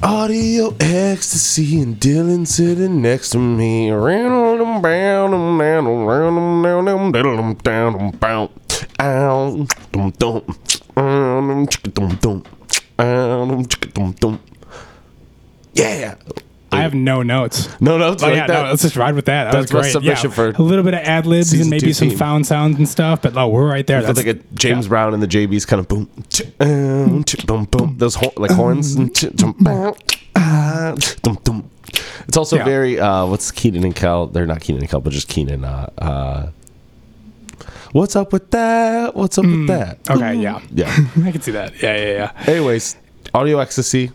It's audio ecstasy and Dylan sitting next to me. Yeah. I have no notes. No notes? Oh, yeah, that. No, let's just ride with that. That's my submission for a little bit of ad libs and maybe some theme. Found sounds and stuff, but oh, we're right there. That's like a James Brown and the JB's kind of boom, boom, boom. Those like horns. It's also very what's Keenan and Kel? They're not Keenan and Kel, but just Keenan. What's up with that? What's up with that? Okay, yeah, yeah. I can see that. Yeah, yeah, yeah. Anyways, audio ecstasy.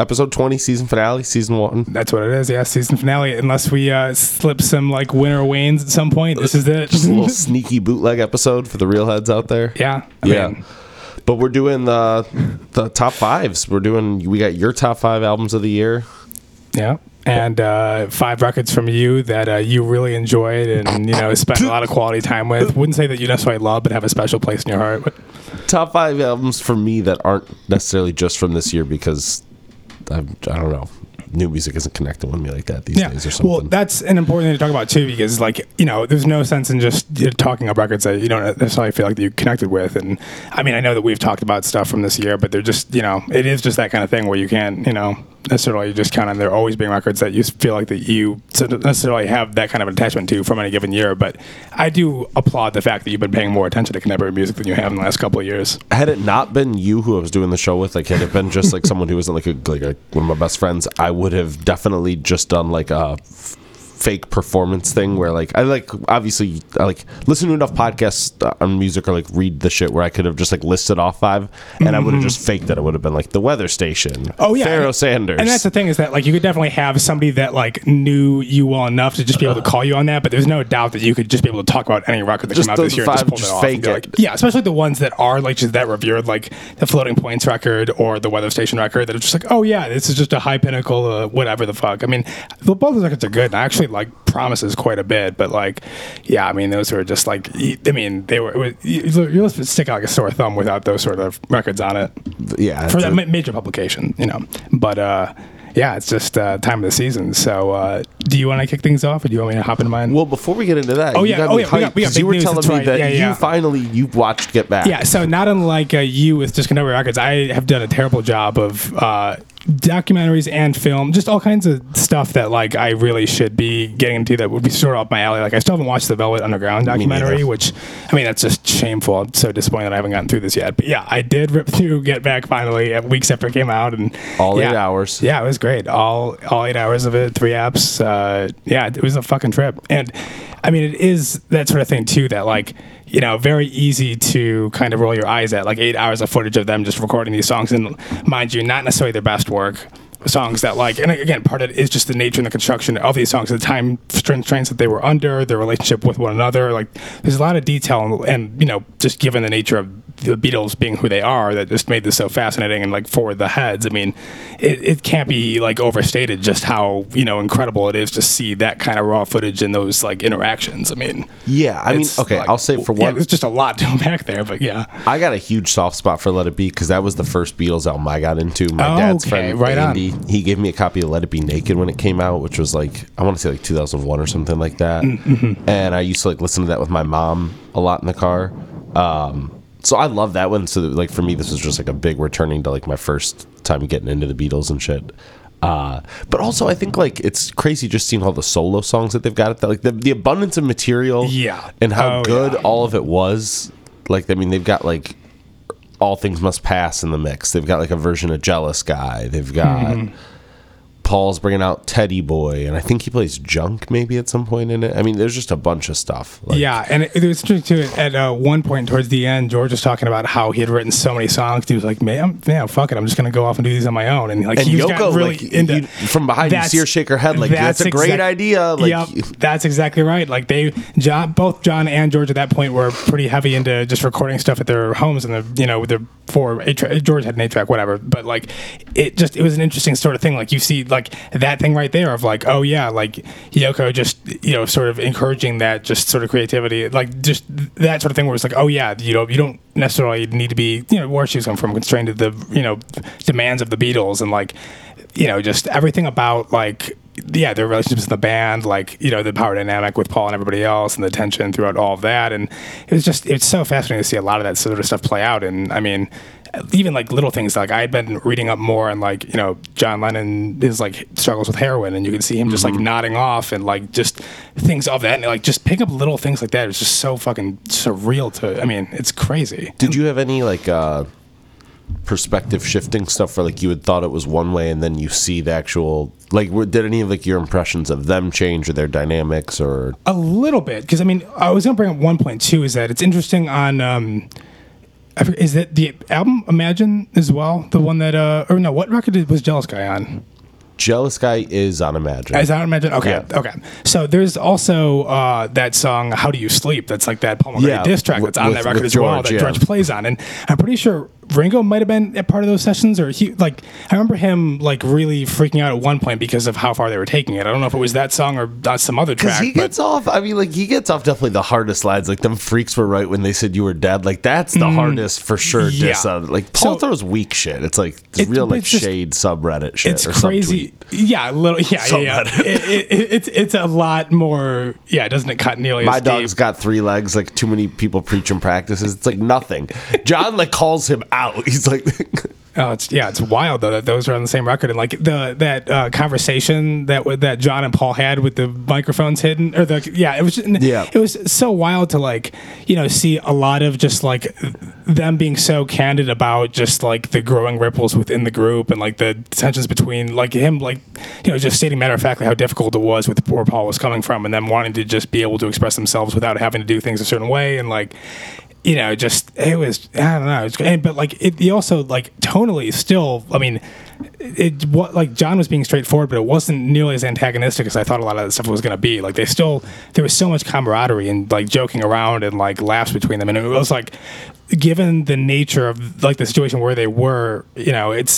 Episode 20, season finale, season 1. That's what it is, yeah, season finale. Unless we slip some, like, winter wanes at some point, this is it. Just a little sneaky bootleg episode for the real heads out there. Yeah. I mean, but we're doing the top fives. We got your top 5 albums of the year. Yeah. And 5 records from you that you really enjoyed and, you know, spent a lot of quality time with. Wouldn't say that you necessarily love, but have a special place in your heart. But top 5 albums for me that aren't necessarily just from this year because... I don't know. New music isn't connecting with me like that these days or something. Well, that's an important thing to talk about, too, because, like, you know, there's no sense in just talking up records that you don't necessarily feel like that you connected with. And, I mean, I know that we've talked about stuff from this year, but they're just, you know, it is just that kind of thing where you can't, you know, necessarily just count on there always being records that you feel like that you necessarily have that kind of attachment to from any given year. But I do applaud the fact that you've been paying more attention to contemporary music than you have in the last couple of years. Had it not been you who I was doing the show with, like, had it been just, like, someone who wasn't, like one of my best friends, I would have definitely just done like a fake performance thing where like I listen to enough podcasts on music or like read the shit where I could have just like listed off 5 and I would have just faked that. It would have been like the Weather Station, Pharaoh Sanders. And that's the thing is that like you could definitely have somebody that like knew you well enough to just be able to call you on that, but there's no doubt that you could just be able to talk about any record that just came out this year and just pull it off and be like, yeah, especially the ones that are like just that revered, like the Floating Points record or the Weather Station record that are just like, oh yeah, this is just a high pinnacle whatever the fuck. I mean, both those records are good and I actually like Promises quite a bit, but like, yeah, I mean, those were just like, I mean, they were, you'll stick out like a sore thumb without those sort of records on it. Yeah, for that major publication, you know. But yeah, it's just time of the season. So do you want to kick things off, or do you want me to hop into mine? Well, before we get into that, we got big news. You were telling me that you watched Get Back. Yeah, so not unlike you with just contemporary records, I have done a terrible job of documentaries and film, just all kinds of stuff that like I really should be getting into that would be sort of up my alley. Like I still haven't watched the Velvet Underground documentary, which I mean that's just shameful. I'm so disappointed that I haven't gotten through this yet. But yeah, I did rip through Get Back finally weeks after it came out, and all 8 hours. Yeah, it was great. All 8 hours of it, 3 apps. Yeah, it was a fucking trip. And I mean, it is that sort of thing too that like, you know, very easy to kind of roll your eyes at, like 8 hours of footage of them just recording these songs, and mind you, not necessarily their best work. Songs that like, and again, part of it is just the nature and the construction of these songs, the time strains that they were under, their relationship with one another. Like, there's a lot of detail, and you know, just given the nature of the Beatles being who they are, that just made this so fascinating and like forward the heads. I mean, it can't be like overstated just how, you know, incredible it is to see that kind of raw footage and those like interactions. I mean, yeah, I mean, okay, like, I'll say for one, there's just a lot to unpack there, but yeah, I got a huge soft spot for Let It Be because that was the first Beatles album I got into. My dad's friend, right, Andy. On. He gave me a copy of Let It Be Naked when it came out, which was like, I want to say like 2001 or something like that. Mm-hmm. And I used to like listen to that with my mom a lot in the car. So I love that one. So like for me, this was just like a big returning to like my first time getting into the Beatles and shit. But also I think like it's crazy just seeing all the solo songs that they've got at that, like the abundance of material and how good all of it was. Like, I mean, they've got like All Things Must Pass in the mix. They've got like a version of Jealous Guy. They've got Paul's bringing out Teddy Boy, and I think he plays Junk maybe at some point in it. I mean, there's just a bunch of stuff. Like, yeah, and it was interesting too. At one point towards the end, George was talking about how he had written so many songs. He was like, "Man, fuck it, I'm just gonna go off and do these on my own." And like, he got really like, into from behind. You see her shake her head like, "That's a great idea." Like, yep, that's exactly right. Like both John and George at that point were pretty heavy into just recording stuff at their homes and the, you know, with their 4 8-track. George had an 8-track, whatever. But like, it was an interesting sort of thing. Like you see like like that thing right there of like, oh yeah, like Yoko just, you know, sort of encouraging that just sort of creativity, like just that sort of thing where it's like, oh yeah, you know, you don't necessarily need to be, you know, where she's come from, constrained to the, you know, demands of the Beatles and like, you know, just everything about like, yeah, their relationships in the band, like, you know, the power dynamic with Paul and everybody else and the tension throughout all of that. And it was just, it's so fascinating to see a lot of that sort of stuff play out. And I mean, even like little things, like I had been reading up more and like, you know, John Lennon is like struggles with heroin and you can see him just like nodding off and like just things of that. And like just pick up little things like that. It's just so fucking surreal to, I mean, it's crazy. Did you have any like, perspective shifting stuff where like you had thought it was one way and then you see the actual, like, did any of like your impressions of them change or their dynamics or a little bit? Because I mean, I was gonna bring up one point too, is that it's interesting on is that the album Imagine as well, the one that or no, what record was Jealous Guy on? Jealous Guy is on Imagine. Is on Imagine? Okay, yeah. Okay. So there's also that song, How Do You Sleep? That's like that Paul McCartney diss track that's on that record as well, that George plays on. And I'm pretty sure Ringo might have been a part of those sessions, or he, like, I remember him like really freaking out at one point because of how far they were taking it. I don't know if it was that song or some other track. Because he gets off, I mean, like, he gets off definitely the hardest lines. Like, them freaks were right when they said you were dead. Like, that's the hardest for sure diss on it. Like, Paul throws weak shit. It's like it's real, like, just shade subreddit shit. It's or crazy. Yeah, a little, yeah. It's a lot more, it doesn't cut nearly as deep. My dog's got three legs, like, too many people preach and practices. It's like nothing. John, like, calls him out. He's like, oh, it's wild though that those are on the same record. And like that conversation that John and Paul had with the microphones hidden, or it was so wild to, like, you know, see a lot of just like them being so candid about just like the growing ripples within the group and like the tensions between like him, like, you know, just stating matter of factly how difficult it was with where Paul was coming from, and them wanting to just be able to express themselves without having to do things a certain way, and like, you know, just, it was, I don't know. But, like, it also, like, tonally still, I mean, like, John was being straightforward, but it wasn't nearly as antagonistic as I thought a lot of that stuff was going to be. Like, there was so much camaraderie and, like, joking around and, like, laughs between them. And it was, like, given the nature of, like, the situation where they were, you know, it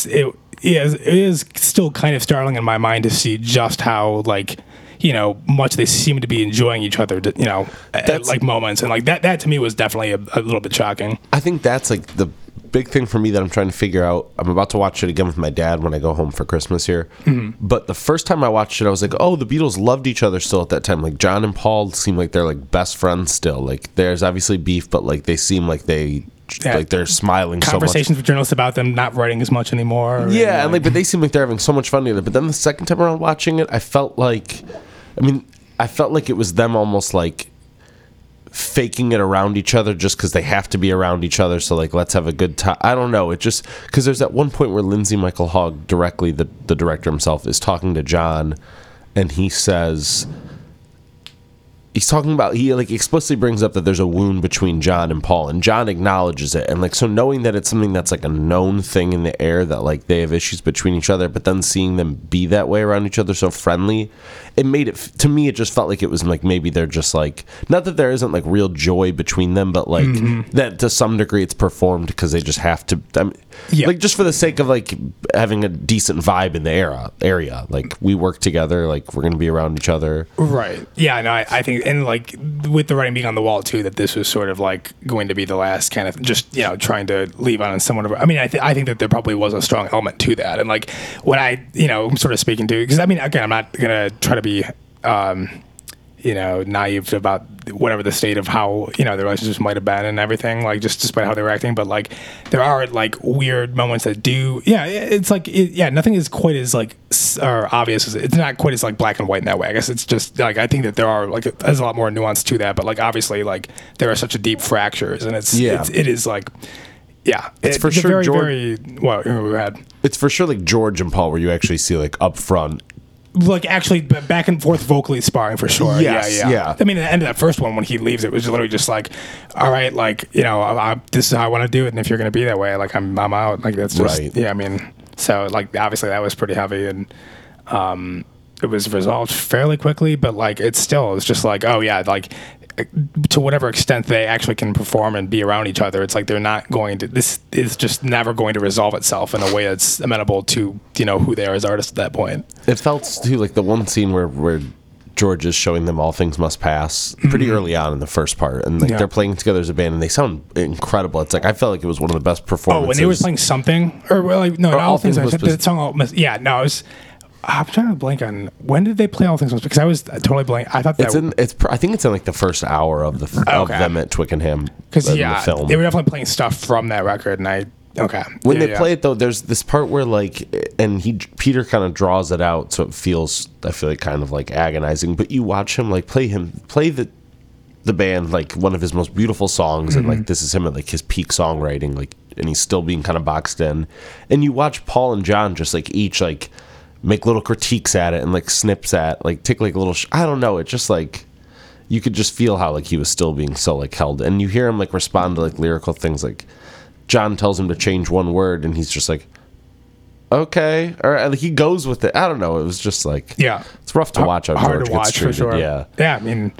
is still kind of startling in my mind to see just how, like, you know, much they seem to be enjoying each other, you know, at, like, moments. And like that to me was definitely a little bit shocking. I think that's like the big thing for me that I'm trying to figure out. I'm about to watch it again with my dad when I go home for Christmas here. Mm-hmm. But the first time I watched it, I was like, oh, the Beatles loved each other still at that time. Like, John and Paul seem like they're like best friends still. Like, there's obviously beef, but like they seem like they... Yeah, like they're smiling so much. Conversations with journalists about them not writing as much anymore. Yeah, and like, but they seem like they're having so much fun together. But then the second time around watching it, I felt like it was them almost like faking it around each other just because they have to be around each other. So like, let's have a good time. I don't know. It just, because there's that one point where Lindsay Michael Hogg directly, the director himself, is talking to John, and he says, he's talking about, he like explicitly brings up that there's a wound between John and Paul, and John acknowledges it. And like, so knowing that it's something that's like a known thing in the air, that like they have issues between each other, but then seeing them be that way around each other, so friendly, it made it, to me, it just felt like it was like, maybe they're just like, not that there isn't like real joy between them, but like that to some degree it's performed because they just have to, I mean, like just for the sake of like having a decent vibe in the area, like we work together, like we're going to be around each other. Right. Yeah, no, I think, and like with the writing being on the wall too, that this was sort of like going to be the last kind of, just, you know, trying to leave on someone. I mean, I think that there probably was a strong element to that. And like what I, you know, I'm sort of speaking to, because I mean, again, I'm not gonna try to be you know, naive about whatever the state of how, you know, their relationships might have been and everything, like just despite how they were acting. But like there are like weird moments that do, it's like, nothing is quite as like, or obvious as, it's not quite as like black and white in that way. I guess it's just like, I think that there are like, there's a lot more nuance to that, but like obviously like there are such a deep fractures, and it is like, it's for sure very, George, very, well, we had, it's for sure like George and Paul where you actually see like up front, like actually back and forth vocally sparring for sure. Yes. I mean, at the end of that first one, when he leaves, it was literally just like, all right, like, you know, this is how I want to do it, and if you're going to be that way, like, I'm out. Like, that's just, right. Yeah, I mean, so, like, obviously that was pretty heavy, and it was resolved fairly quickly, but, like, it's just like, oh, yeah, like, to whatever extent they actually can perform and be around each other, it's like they're not going to, this is just never going to resolve itself in a way that's amenable to, you know, who they are as artists at that point. It felt too like the one scene where George is showing them All Things Must Pass pretty early on in the first part, and like they're playing together as a band, and they sound incredible. It's like I felt like it was one of the best performances. Oh, when they were playing something, or like no, or All Things Must Pass. That song, yeah, no, it was. I'm trying to blank on when did they play All Things Must Pass, because I was totally blank. I thought that I think it's in like the first hour of them at Twickenham, because the film. They were definitely playing stuff from that record, and I. Okay. When they play it though, there's this part where like, and Peter kind of draws it out, so it feels, I feel like kind of like agonizing. But you watch him like play the band like one of his most beautiful songs, and like this is him at like his peak songwriting, like, and he's still being kind of boxed in. And you watch Paul and John just like each like make little critiques at it and like snips at like take like little. I don't know. It just like. You could just feel how like he was still being so like held, and you hear him like respond to like lyrical things like. John tells him to change one word, and he's just like, okay. Or like, he goes with it. I don't know. It was just like, yeah, it's rough to watch. Hard to watch for sure. Yeah. Yeah. I mean,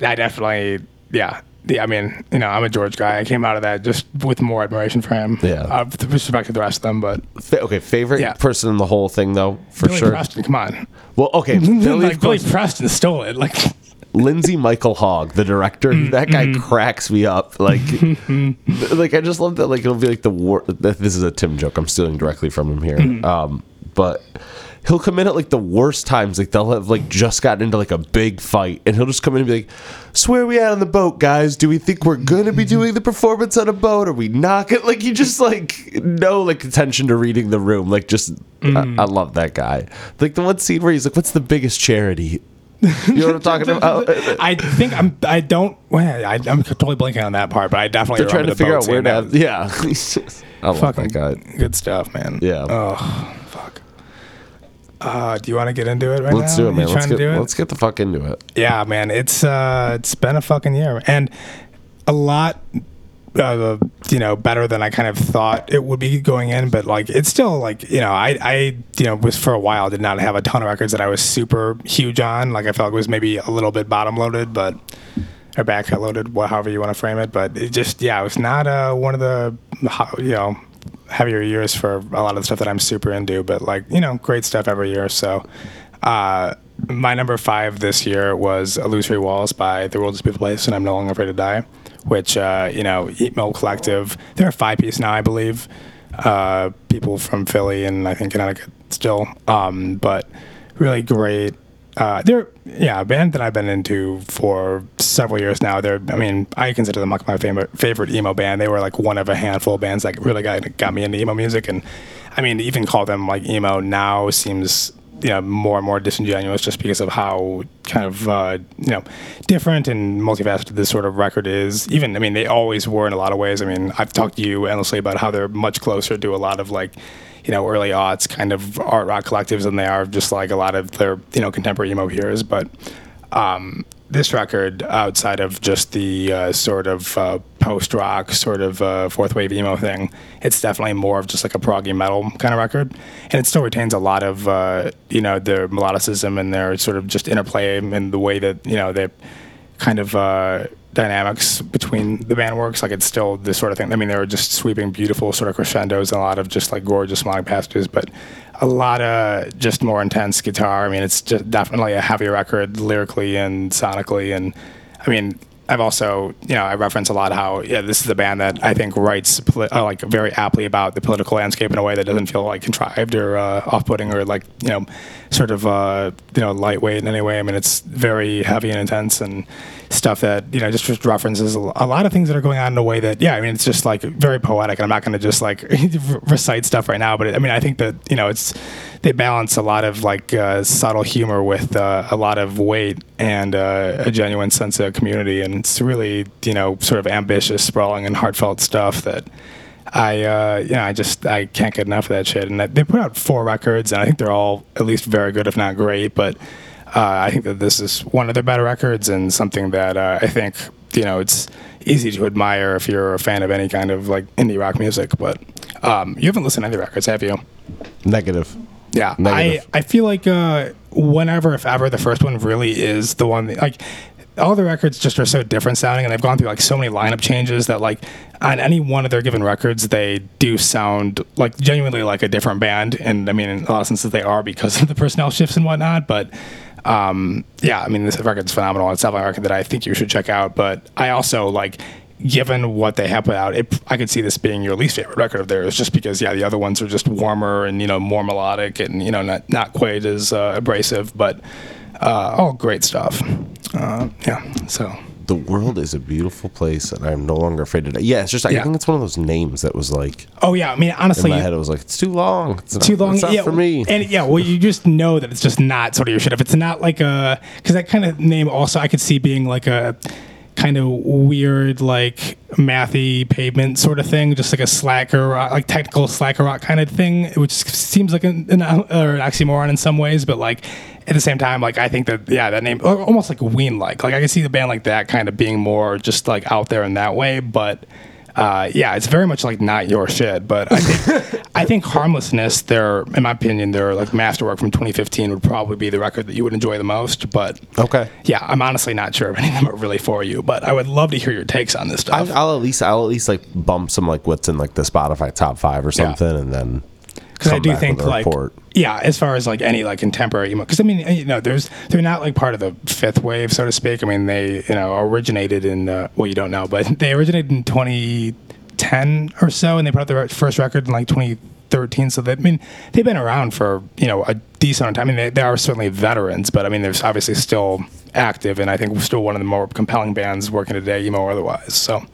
I definitely, yeah. I mean, you know, I'm a George guy. I came out of that just with more admiration for him. Yeah. With respect to the rest of them, but. Okay. Favorite person in the whole thing, though, for Billy sure. Billy Preston, come on. Well, okay. Billy Preston stole it. Like. Lindsay Michael Hogg, the director, that guy cracks me up. Like, like I just love that. Like, it'll be like the war. This is a Tim joke. I'm stealing directly from him here. But he'll come in at like the worst times. Like they'll have like just gotten into like a big fight, and he'll just come in and be like, "So where are we at on the boat, guys? Do we think we're gonna be doing the performance on a boat? Are we not gonna?" Like, you just like no like attention to reading the room. Like, just I love that guy. Like the one scene where he's like, "What's the biggest charity?" You know what I'm talking about? I think I'm totally blanking on that part, but I definitely. They're trying to figure out where to. Yeah, I love that guy. Good stuff, man. Yeah. Oh, fuck. Do you want to get into it right now? Let's do it, man. Let's get the fuck into it. Yeah, man. It's been a fucking year, and a lot. You know, better than I kind of thought it would be going in, but like it's still like, you know, I you know, was for a while did not have a ton of records that I was super huge on. Like I felt like it was maybe a little bit bottom loaded, but or back loaded, however you want to frame it. But it just it was not one of the heavier years for a lot of the stuff that I'm super into. But like, you know, great stuff every year. So my number 5 this year was "Illusory Walls" by The World Is a Beautiful Place and I'm No Longer Afraid to Die. Which, you know, Eat Milk Collective, they're a 5-piece now, I believe. People from Philly and I think Connecticut still. But really great. They're, a band that I've been into for several years now. I consider them like my favorite emo band. They were like one of a handful of bands that really got me into emo music. And, I mean, to even call them like emo now seems... Yeah, more and more disingenuous just because of how kind of different and multifaceted this sort of record is. Even they always were in a lot of ways. I've talked to you endlessly about how they're much closer to a lot of like, you know, early aughts kind of art rock collectives than they are just like a lot of their, you know, contemporary emo peers. But this record, outside of just the sort of post rock, sort of fourth wave emo thing, it's definitely more of just like a proggy metal kind of record, and it still retains a lot of their melodicism and their sort of just interplay and the way that, you know, the kind of dynamics between the band works. Like, it's still this sort of thing. There were just sweeping, beautiful sort of crescendos and a lot of just like gorgeous melodic passages, but a lot of just more intense guitar. It's just definitely a heavy record lyrically and sonically. And I've also, I reference a lot how, this is a band that I think writes like very aptly about the political landscape in a way that doesn't feel like contrived or off-putting or like, sort of, lightweight in any way. It's very heavy and intense and stuff that, just references a lot of things that are going on in a way that, it's just like very poetic. And I'm not going to just like recite stuff right now, but I think that, they balance a lot of like subtle humor with a lot of weight and a genuine sense of community. And it's really, sort of ambitious, sprawling and heartfelt stuff that I can't get enough of that shit. And they put out 4 records, and I think they're all at least very good, if not great. But I think that this is one of their better records and something that I think, it's easy to admire if you're a fan of any kind of like indie rock music. But you haven't listened to any records, have you? Negative. Yeah. Negative. I feel like whenever, if ever, the first one really is the one that, like, all the records just are so different sounding, and they've gone through like so many lineup changes that like on any one of their given records they do sound like genuinely like a different band. And I mean, in a lot of senses they are, because of the personnel shifts and whatnot. But yeah, I mean, this record's phenomenal. It's definitely a record that I think you should check out. But I also like, given what they have put out, I could see this being your least favorite record of theirs, just because, yeah, the other ones are just warmer and, you know, more melodic and, you know, not quite as abrasive, but all great stuff. Yeah, so. The world is a beautiful place, and I'm no longer afraid of it. Yeah, it's just, I think it's one of those names that was like. Oh, yeah, I mean, honestly. In my head, it was like, it's too long. It's not for me. And yeah, well, you just know that it's just not sort of your shit. If it's not like a, because that kind of name also I could see being like a kind of weird, like mathy pavement sort of thing, just like a slacker rock, like technical slacker rock kind of thing, which seems like an oxymoron in some ways, but like at the same time, like I think that, yeah, that name almost like Ween, like I can see the band like that kind of being more just like out there in that way. But yeah, it's very much like not your shit. But I think Harmlessness, in my opinion, their like masterwork from 2015 would probably be the record that you would enjoy the most. But okay, yeah, I'm honestly not sure if any of them are really for you. But I would love to hear your takes on this stuff. I'll at least like bump some like what's in like the Spotify top 5 or something, and then because I do think like report. Yeah, as far as like any like contemporary emo, because I mean, you know, they're not like part of the fifth wave, so to speak. I mean, they, you know, originated in well, you don't know, but they originated in 2010 or so, and they put out their first record in like 2013. So that, I mean, they've been around for, you know, a decent time. I mean, they are certainly veterans, but I mean, they're obviously still active, and I think we're still one of the more compelling bands working today, emo or otherwise. So,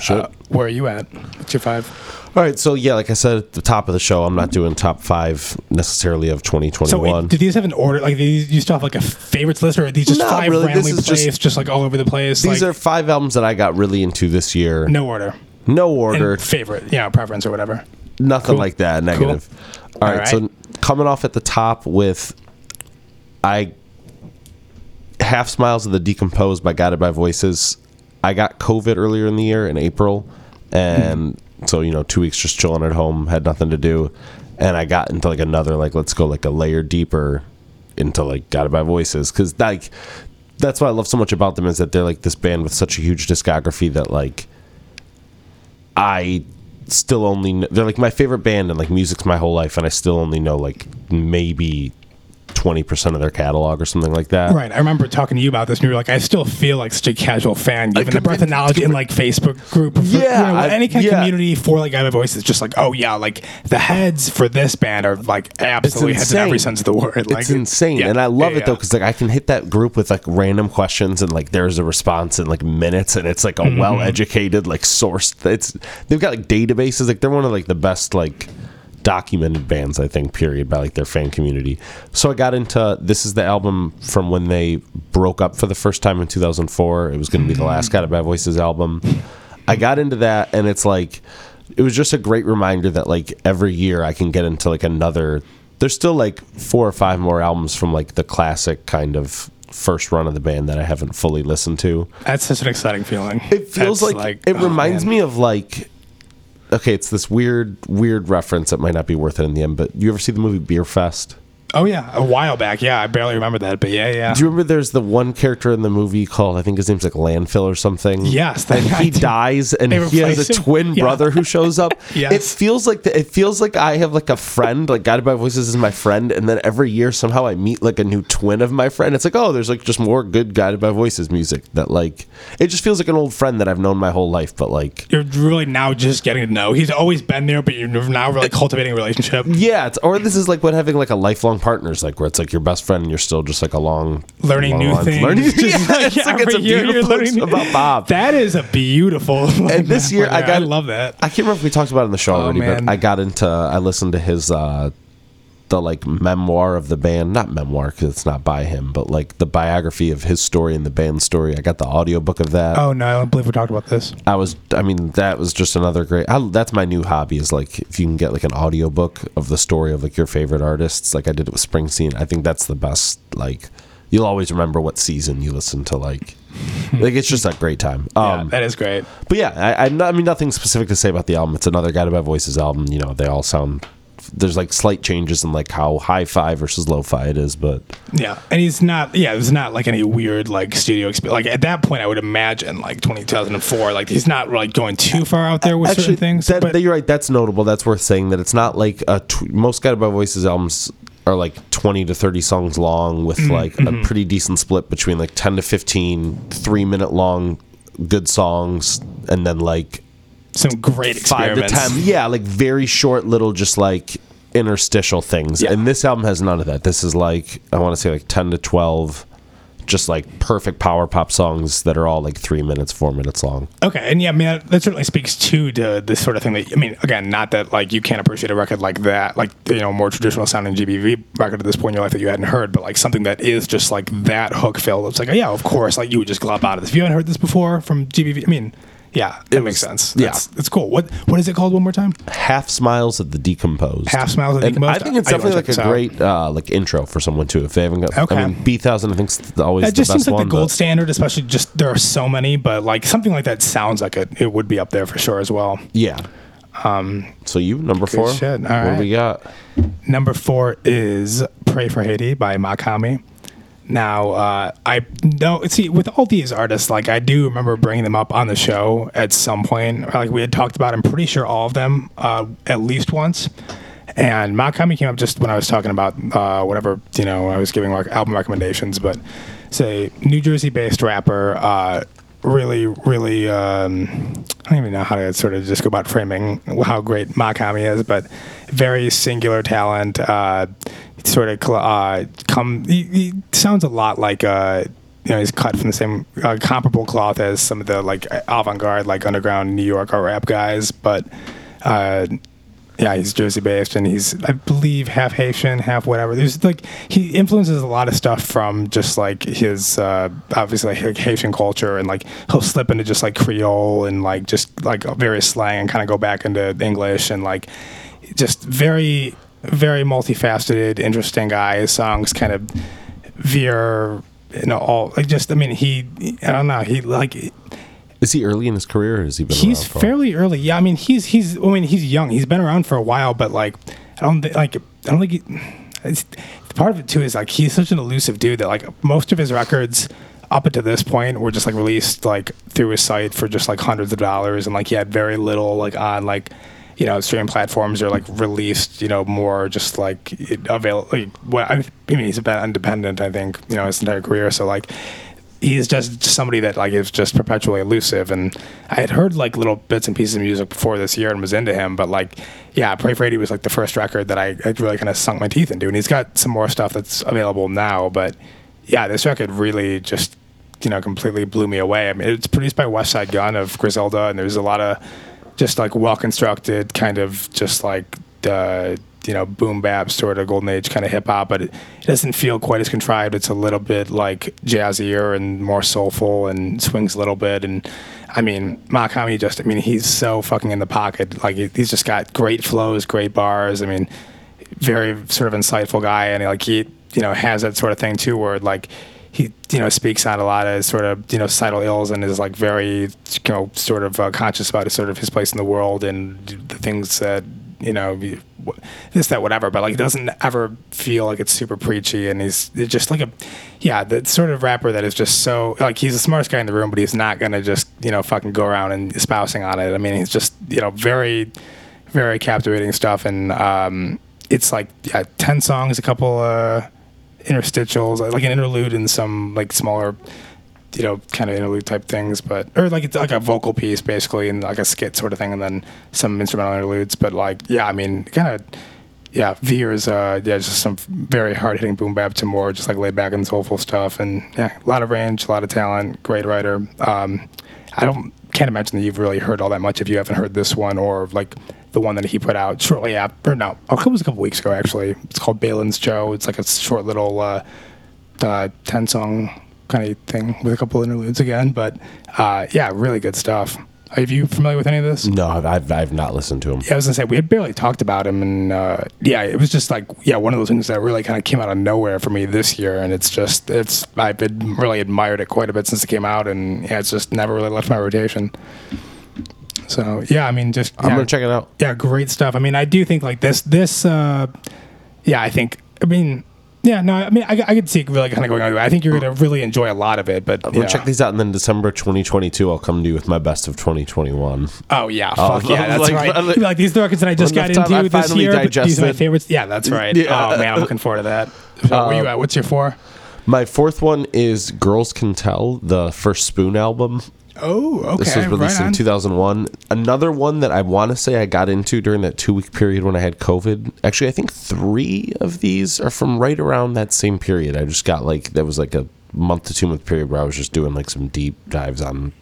sure. Where are you at? What's your 5? All right, so yeah, like I said at the top of the show, I'm not doing top 5 necessarily of 2021. So wait, do these have an order? Like, do you still have like a favorites list, or are these just 5 really randomly placed, just like all over the place? These are 5 albums that I got really into this year. No order. And favorite, you know, preference or whatever. Nothing cool. Like that, negative. Cool. All right, so coming off at the top with Half Smiles of the Decomposed by Guided by Voices. I got COVID earlier in the year in April, and so, you know, 2 weeks just chilling at home, had nothing to do, and I got into like another, like, let's go like a layer deeper into like Guided by Voices, because like that's what I love so much about them, is that they're like this band with such a huge discography that like I still only know, they're like my favorite band and like music's my whole life, and I still only know like maybe 20% of their catalog or something like that. Right. I remember talking to you about this, and you were like, I still feel like such a casual fan, given the breadth of knowledge in like Facebook group. Yeah. Any kind of community for like Guided by Voices, just like, oh yeah, like the heads for this band are like absolutely heads in every sense of the word. Like, it's insane. Yeah. And I love it though, because like I can hit that group with like random questions, and like there's a response in like minutes, and it's like a well educated, like sourced. They've got like databases. Like they're one of like the best, like, documented bands, I think, period, by like their fan community. So I got into, this is the album from when they broke up for the first time in 2004. It was going to be the last Guided by Voices album. I got into that, and it's like, it was just a great reminder that like every year I can get into like another, there's still like 4 or 5 more albums from like the classic kind of first run of the band that I haven't fully listened to. That's such an exciting feeling. It feels reminds me of like, okay, it's this weird reference that might not be worth it in the end, but you ever see the movie Beer Fest? Oh, yeah. A while back. Yeah, I barely remember that, but yeah. Do you remember there's the one character in the movie called, I think his name's like Landfill or something? Yes. And he dies, and he has a twin brother who shows up. Yes. It feels like I have like a friend, like Guided by Voices is my friend, and then every year somehow I meet like a new twin of my friend. It's like, oh, there's like just more good Guided by Voices music that like, it just feels like an old friend that I've known my whole life, but like. You're really now just getting to know. He's always been there, but you're now really cultivating a relationship. Yeah. Or this is like what having like a lifelong partners, like where it's like your best friend and you're still just like along learning new things. It's a beautiful thing about Bob. That is a beautiful. Like, and this year I love that. I can't remember if we talked about it in the show already, man. But I listened to his the like memoir of the band, not memoir because it's not by him, but like the biography of his story and the band's story. I got the audiobook of that. Oh no, I don't believe we talked about this. That was just another great. That's my new hobby, is like if you can get like an audiobook of the story of like your favorite artists. Like I did it with Springsteen. I think that's the best. Like you'll always remember what season you listen to. Like it's just a great time. Yeah, that is great. But yeah, I mean nothing specific to say about the album. It's another Guided by Voices album. You know, they all sound there's like slight changes in like how hi-fi versus lo-fi it is, but yeah, and he's not, yeah, there's not like any weird like studio experience. Like at that point, I would imagine like 2004, like he's not like going too far out there with actually, certain things. That, but you're right, that's notable. That's worth saying that it's not like a most Guided by Voices albums are like 20 to 30 songs long with like a pretty decent split between like 10 to 15 3-minute long good songs and then like some great experiments. 5 to 10, yeah, like very short little just like interstitial things. Yeah. And this album has none of that. This is like, I want to say like 10 to 12 just like perfect power pop songs that are all like 3 minutes, 4 minutes long. Okay, and yeah, I mean that certainly speaks too to this sort of thing. That I mean, again, not that like you can't appreciate a record like that, like you know, more traditional sounding GBV record at this point in your life that you hadn't heard, but like something that is just like that hook filled. It's like, oh, yeah, of course, like you would just glop out of this. If you hadn't heard this before from GBV, I mean, yeah, it makes sense. Yeah, it's cool. What is it called one more time? Half Smiles at the Decomposed. Half Smiles at the Decomposed. I think it's definitely like a great like intro for someone too. If they haven't got, okay. I mean, B-1000 I think is always the best one. That just seems like the gold standard, especially just there are so many, but like something like that sounds like it would be up there for sure as well. Yeah. So you number 4. All right. What do we got? Number 4 is "Pray for Haiti" by Makami. Now, I know, see, with all these artists, like, I do remember bringing them up on the show at some point. Like, we had talked about, I'm pretty sure, all of them at least once. And Makami came up just when I was talking about whatever, you know, I was giving like album recommendations. But say, New Jersey-based rapper, really, really, I don't even know how to sort of just go about framing how great Makami is, but very singular talent, sort of he sounds a lot like you know, he's cut from the same comparable cloth as some of the like avant-garde like underground New York rap guys, but yeah, he's Jersey-based, and he's, I believe, half Haitian, half whatever. There's like, he influences a lot of stuff from just like his obviously like Haitian culture, and like he'll slip into just like Creole and like just like various slang and kind of go back into English, and like just very, very multifaceted, interesting guy. His songs kind of veer, you know, all like just, I mean, he, I don't know, he like. Is he early in his career, or has he been around? He's fairly early. Yeah, I mean, he's young. He's been around for a while, but like I don't think he, it's, part of it too is like he's such an elusive dude that like most of his records up until this point were just like released like through his site for just like hundreds of dollars, and like he had very little like on like, you know, streaming platforms, are like released, you know, more just like available. Like, well, I mean, he's been independent, I think, you know, his entire career. So like, he's just somebody that like is just perpetually elusive, and I had heard like little bits and pieces of music before this year and was into him, but like, yeah, Pray for Haiti was like the first record that I really kind of sunk my teeth into, and he's got some more stuff that's available now, but yeah, this record really just, you know, completely blew me away. I mean, it's produced by West Side Gun of Griselda, and there's a lot of just like well constructed kind of just like you know, boom bap sort of golden age kind of hip hop, but it doesn't feel quite as contrived. It's a little bit like jazzier and more soulful, and swings a little bit. And I mean, Makami just, I mean, he's so fucking in the pocket. Like he's just got great flows, great bars. I mean, very sort of insightful guy, and like he, you know, has that sort of thing too, where like he, you know, speaks on a lot of sort of, you know, societal ills, and is like very, you know, sort of conscious about his, sort of his place in the world and the things that, you know, this, that, whatever, but like doesn't ever feel like it's super preachy, and he's just like a, yeah, that sort of rapper that is just so like, he's the smartest guy in the room, but he's not gonna just, you know, fucking go around and espousing on it. I mean, he's just, you know, very, very captivating stuff, and it's like, yeah, 10 songs, a couple interstitials, like an interlude and some like smaller, you know, kind of interlude type things, but or like it's like a vocal piece basically, and like a skit sort of thing, and then some instrumental interludes. But like, yeah, I mean, kind of, yeah, veers, yeah, just some very hard hitting boom bap to more just like laid back and soulful stuff, and yeah, a lot of range, a lot of talent, great writer. I can't imagine that you've really heard all that much if you haven't heard this one, or like the one that he put out shortly after. No, it was a couple weeks ago actually. It's called Balin's Joe. It's like a short little 10-song. Kind of thing with a couple interludes again, but yeah, really good stuff. Are you familiar with any of this? No, I've not listened to him. Yeah, I was gonna say we had barely talked about him, and yeah, it was just like, yeah, one of those things that really kind of came out of nowhere for me this year, and it's just, it's, I've been really admired it quite a bit since it came out, and yeah, it's just never really left my rotation. So yeah, I mean, just I'm gonna check it out. Yeah, great stuff. I mean, I do think like this. Yeah, I think. I mean, yeah, no, I mean, I could see it really kind of going on. I think you're gonna really enjoy a lot of it. But we'll check these out, and then December 2022, I'll come to you with my best of 2021. Oh yeah, fuck yeah, that's like, right. Like these records that I just got into this year. These are my favorites. Yeah, that's right. Yeah. Oh man, I'm looking forward to that. Where you at? What's your 4? My 4th one is Girls Can Tell, the first Spoon album. Oh, okay. This was released in 2001. Another one that I want to say I got into during that 2-week period when I had COVID. Actually, I think 3 of these are from right around that same period. I just got like, there was like a month to 2-month period where I was just doing like some deep dives on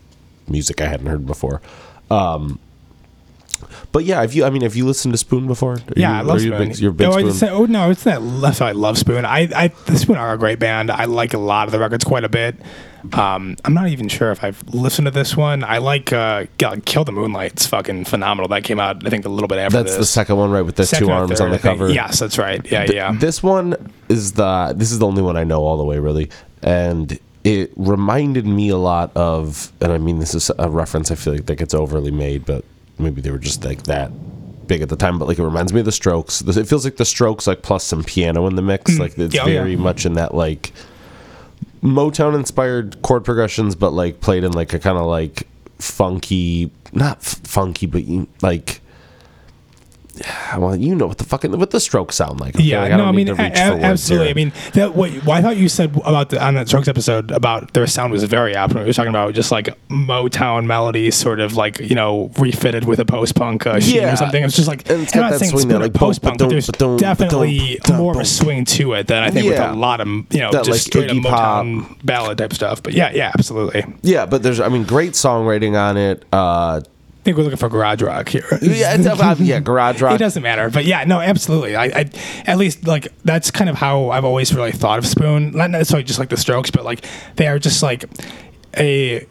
music I hadn't heard before. But yeah, have you listened to Spoon before? I love Spoon. I love Spoon. The Spoon are a great band. I like a lot of the records quite a bit. I'm not even sure if I've listened to this one. I like Kill the Moonlight's fucking phenomenal. That came out, I think, a little bit after that's this. That's the second one, right, with the second two arms on the cover. Yes, that's right. Yeah, yeah. This one is the only one I know all the way, really. And it reminded me a lot of, and I mean, this is a reference I feel like that gets overly made, but maybe they were just like that big at the time, but like it reminds me of the Strokes. It feels like the Strokes, like plus some piano in the mix. Like it's very much in that like Motown inspired chord progressions, but like played in like a kind of like funky, not funky, but like, well, you know what the Strokes sound like. Yeah, like, absolutely. Here. I mean, I thought you said about on that Strokes episode about their sound was very optimal. We were talking about just like Motown melodies, sort of like, you know, refitted with a post-punk sheen or something. It's just like, and it's I'm not saying it's like post-punk, but there's definitely more of a swing to it than I think with a lot of, you know, that, just like, straight up Motown pop ballad type stuff. But yeah, absolutely. Yeah, but there's, I mean, great songwriting on it. I think we're looking for garage rock here. Yeah, garage rock. It doesn't matter, but yeah, no, absolutely. I at least like that's kind of how I've always really thought of Spoon. Not necessarily just like the Strokes, but like they are just like a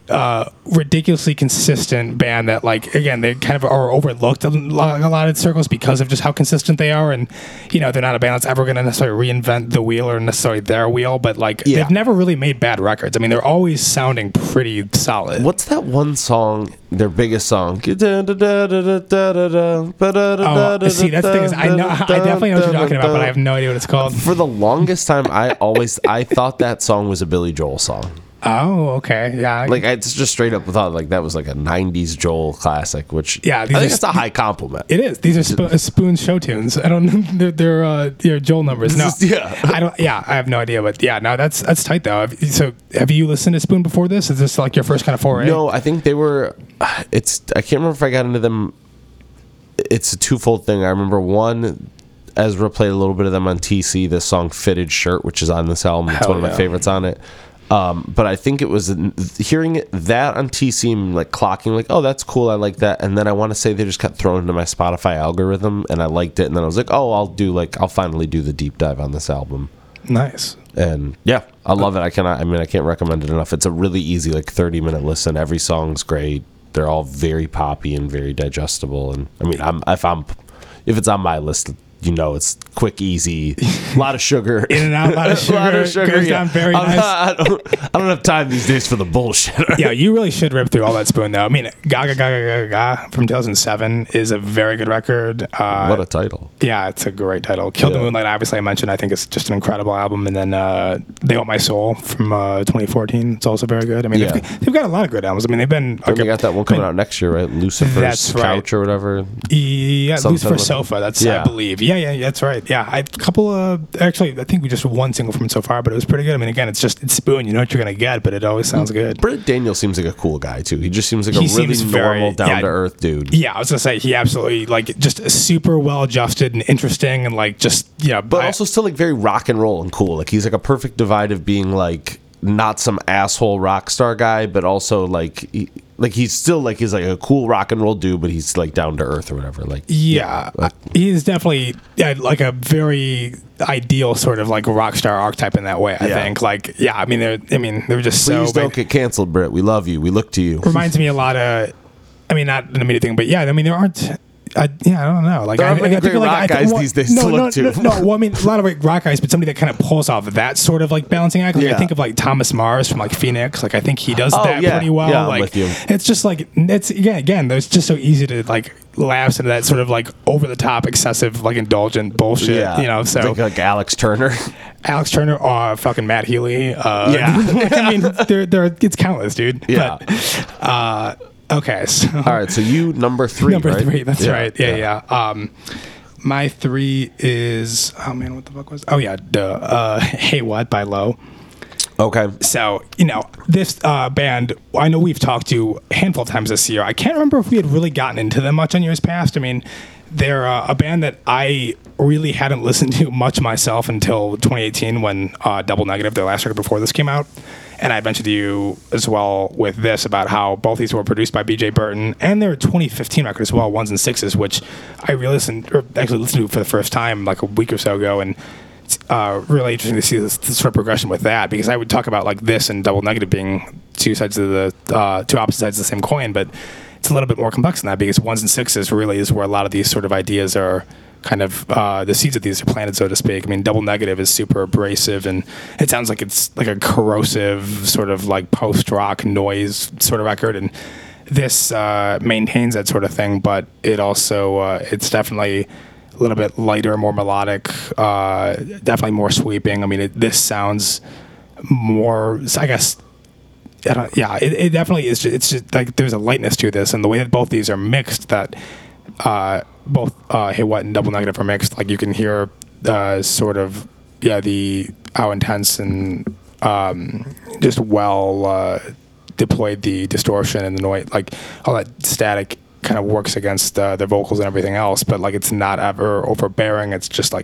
ridiculously consistent band that, like, again, they kind of are overlooked in a lot of circles because of just how consistent they are. And, you know, they're not a band that's ever going to necessarily reinvent the wheel or necessarily their wheel, but like they've never really made bad records. I mean, they're always sounding pretty solid. What's that one song, their biggest song? Oh, see, that's the thing is, I definitely know what you're talking about, but I have no idea what it's called. For the longest time, I thought that song was a Billy Joel song. Oh, okay, yeah. Like I just straight up thought like that was like a '90s Joel classic, which I think it's a high compliment. It is. These are Spoon show tunes. I don't know. They're Joel numbers. No, I don't. Yeah, I have no idea. But yeah, no, that's tight though. So, have you listened to Spoon before this? Is this like your first kind of foray? No, I think they were. I can't remember if I got into them. It's a twofold thing. I remember one, Ezra played a little bit of them on TC. This song "Fitted Shirt," which is on this album, it's one of my favorites on it. But I think it was hearing that on TC and like clocking like, oh, that's cool, I like that. And then I want to say they just got thrown into my Spotify algorithm and I liked it. And then I was like, oh, I'll finally do the deep dive on this album. Nice. And yeah, I love it. I can't recommend it enough. It's a really easy, like 30-minute listen. Every song's great. They're all very poppy and very digestible. And I mean, if it's on my list, you know, it's quick, easy, a lot of sugar. In and out, a lot of sugar. Goes down very nice. I don't have time these days for the bullshit. Yeah, you really should rip through all that Spoon, though. I mean, Gaga, Gaga, Gaga, Gaga from 2007 is a very good record. What a title. Yeah, it's a great title. Kill the Moonlight, obviously, I mentioned. I think it's just an incredible album. And then They Want My Soul from 2014. It's also very good. I mean, they've got a lot of good albums. I mean, they've been... They got that one coming out next year, right? Lucifer's Couch or whatever. Yeah, Lucifer's Sofa. That's, I believe. Yeah, that's right. Yeah, I think we just one single from so far, but it was pretty good. I mean, again, it's Spoon. You know what you're gonna get, but it always sounds good. Brett Daniel seems like a cool guy too. He just seems like a really normal, down to earth dude. Yeah, I was gonna say he absolutely like just super well adjusted and interesting and like just but also still like very rock and roll and cool. Like he's like a perfect divide of being like not some asshole rock star guy, but also like. Like he's still like he's like a cool rock and roll dude, but he's like down to earth or whatever. Like he's definitely like a very ideal sort of like rock star archetype in that way. I think like they're just so. Please don't get canceled, Britt. We love you. We look to you. Reminds me a lot of, not an immediate thing, but yeah, I mean there aren't. I don't know. Like, there aren't many great rock guys these days to look to. No, well, I mean, a lot of great rock guys, but somebody that kind of pulls off that sort of balancing act. Like, yeah. I think of Thomas Mars from Phoenix. I think he does that pretty well. Yeah, I'm with you. It's just again, it's just so easy to lapse into that sort of over the top, excessive, indulgent bullshit. Yeah. You know, so like Alex Turner. Alex Turner or fucking Matt Healy. Yeah. I mean, it's countless, dude. Yeah. But, okay. So, all right. So you number three. That's right. Yeah. My three is what the fuck was? Oh yeah, duh. Hey What by Low. Okay. So this band, I know we've talked to a handful of times this year. I can't remember if we had really gotten into them much on years past. I mean, they're a band that I really hadn't listened to much myself until 2018 when Double Negative, their last record before this, came out. And I mentioned to you as well with this about how both these were produced by B.J. Burton and their 2015 record as well, Ones and Sixes, which I listened to for the first time a week or so ago. And it's really interesting to see this sort of progression with that, because I would talk about this and Double Negative being two opposite sides of the same coin, but it's a little bit more complex than that, because Ones and Sixes really is where a lot of these sort of ideas are kind of the seeds of these are planted, so to speak. I mean, Double Negative is super abrasive, and it sounds like it's a corrosive sort of post-rock noise sort of record, and this maintains that sort of thing, but it also it's definitely a little bit lighter, more melodic, definitely more sweeping. I mean, this sounds more, I guess, it definitely is. It's just there's a lightness to this, and the way that both these are mixed, that both Hey What and Double Negative are mixed. You can hear how intense and just well deployed the distortion and the noise, all that static kind of works against the vocals and everything else. But it's not ever overbearing. It's just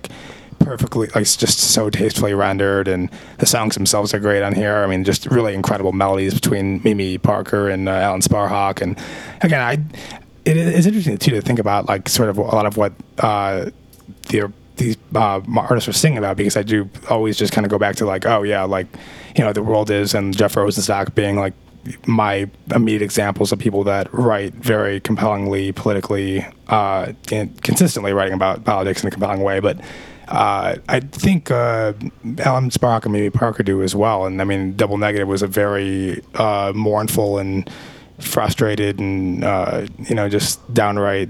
perfectly, it's just so tastefully rendered, and the songs themselves are great on here. I mean, just really incredible melodies between Mimi Parker and Alan Sparhawk, and again, it is interesting too to think about sort of a lot of what these artists are singing about, because I do always just kind of go back to the world is, and Jeff Rosenstock being my immediate examples of people that write very compellingly, politically, and consistently writing about politics in a compelling way, but. I think Alan Sparhawk and maybe Parker do as well, and I mean, Double Negative was a very mournful and frustrated and just downright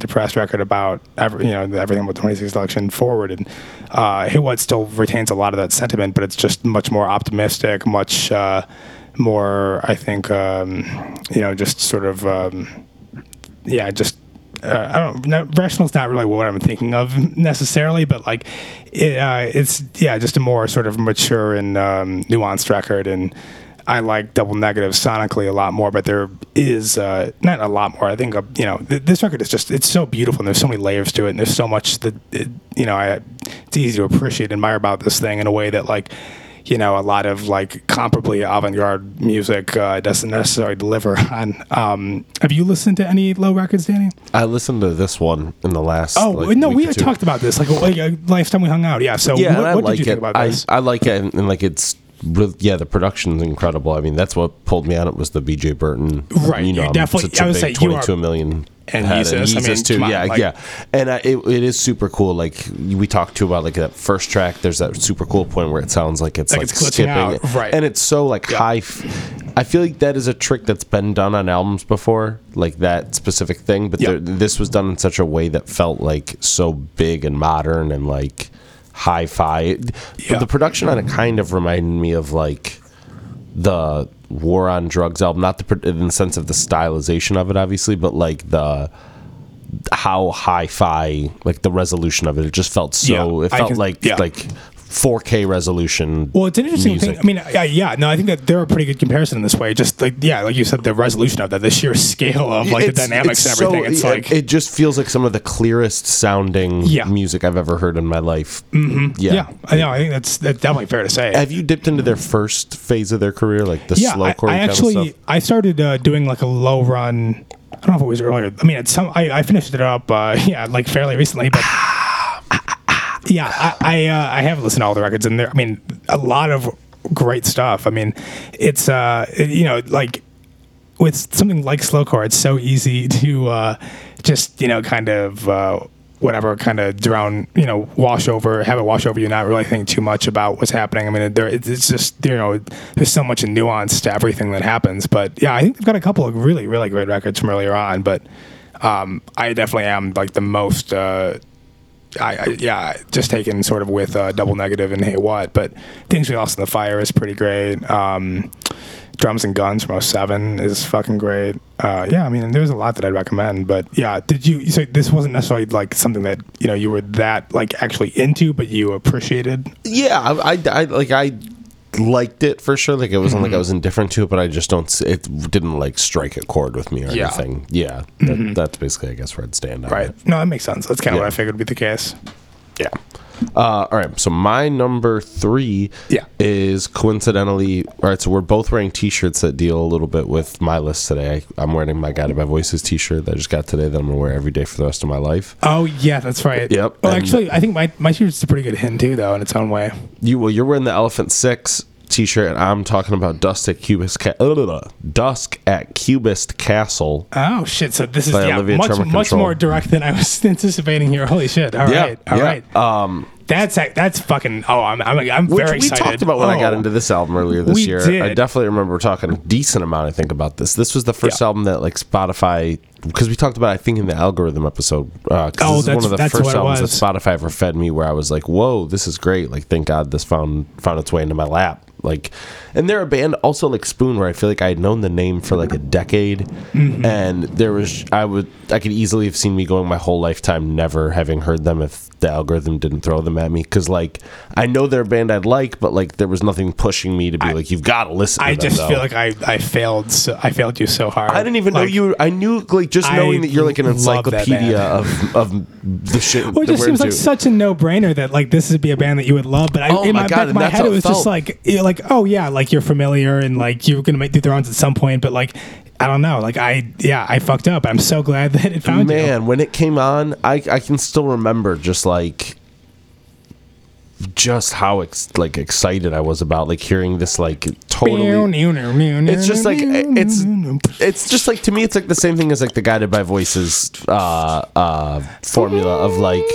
depressed record about everything with the 26th election forward, and Hey What still retains a lot of that sentiment, but it's just much more optimistic, much more, I think, just sort of rational's not really what I'm thinking of necessarily, but it's just a more sort of mature and nuanced record, and I like Double Negative sonically a lot more, but there is not a lot more. I think this record is just, it's so beautiful, and there's so many layers to it, and there's so much that it's easy to appreciate and admire about this thing in a way that a lot of comparably avant-garde music doesn't necessarily deliver on. Have you listened to any Low records, Danny? I listened to this one in the last. Oh no, we had talked about this last time we hung out. Yeah. So yeah, what did you think about this? I like it, and it's. Yeah, the production's incredible. I mean, that's what pulled me on it, was the B.J. Burton. Right, you definitely. I would say 22 million. And Jesus, too. On, and it is super cool. We talked too about that first track. There's that super cool point where it sounds like it's it's skipping out. Right, and it's so high. I feel like that is a trick that's been done on albums before, that specific thing. But this was done in such a way that felt so big and modern and hi-fi. The production on it kind of reminded me of the War on Drugs album, not in the sense of the stylization of it, obviously, but the how hi-fi, the resolution of it. It just felt so. It felt 4K resolution. Well, it's an interesting thing. I mean, I think that they're a pretty good comparison in this way. Just you said, the resolution of that, the sheer scale of the dynamics and everything. So, it just feels like some of the clearest sounding music I've ever heard in my life. Mm-hmm. Yeah, I know. I think that's definitely fair to say. Have you dipped into their first phase of their career, the slowcore? I actually kind of stuff? I started doing a Low run. I don't know if it was earlier. I mean, I finished it up. Fairly recently, but. Yeah, I have listened to all the records, and there. I mean, a lot of great stuff. I mean, it's with something like slowcore, it's so easy to just, you know, kind of whatever, kind of drown, you know, wash over, have it wash over you, not really think too much about what's happening. I mean, it's just, you know, there's so much nuance to everything that happens. But yeah, I think they've got a couple of really, really great records from earlier on. But I definitely am like the most, just taken sort of with Double Negative and Hey What. But Things We Lost in the Fire is pretty great. Drums and Guns from 07 is fucking great. Yeah, I mean, there's a lot that I'd recommend, but yeah, did you say this wasn't necessarily like something that, you know, you were that like actually into, but you appreciated? Yeah, I liked it for sure. Like it wasn't like I was indifferent to it, but I just it didn't like strike a chord with me or anything. Yeah, that's basically I guess where I'd stand on it. No, that makes sense. That's kind of what I figured would be the case. Yeah. All right, so my number three is coincidentally, all right, so we're both wearing t-shirts that deal a little bit with my list today. I'm wearing my Guided by Voices t-shirt that I just got today that I'm going to wear every day for the rest of my life. Oh, yeah, that's right. Yep. Well, actually, I think my t-shirt's a pretty good hint, too, though, in its own way. You're wearing the Elephant Six t-shirt, and I'm talking about Dusk at Cubist Castle. Oh shit, so this is much more direct than I was anticipating here. Holy shit. All right. That's fucking. Oh, I'm very excited. We talked about when I got into this album earlier this year. Did. I definitely remember talking a decent amount. I think about this. This was the first album that like Spotify, because we talked about I think in the algorithm episode. This is one of the first albums that Spotify ever fed me where I was like, whoa, this is great. Like, thank God this found its way into my lap. Like, and they're a band also like Spoon where I feel like I had known the name for like a decade, and there was I could easily have seen me going my whole lifetime never having heard them if the algorithm didn't throw them at me, because like I know they're a band I'd like, but like there was nothing pushing me to be like you've got to listen. Feel like I failed you so hard. I didn't even know you. I knew like just knowing that you're like an encyclopedia of the shit. Well, it just seems like such a no brainer that like this would be a band that you would love. But in my head it was just like you're like oh yeah, like you're familiar and like you're gonna do the rounds at some point, but like. I don't know. Like I fucked up. I'm so glad that it found you. Man, when it came on, I can still remember just like how like excited I was about like hearing this like totally. It's just like it's just like to me it's like the same thing as like the Guided by Voices formula of like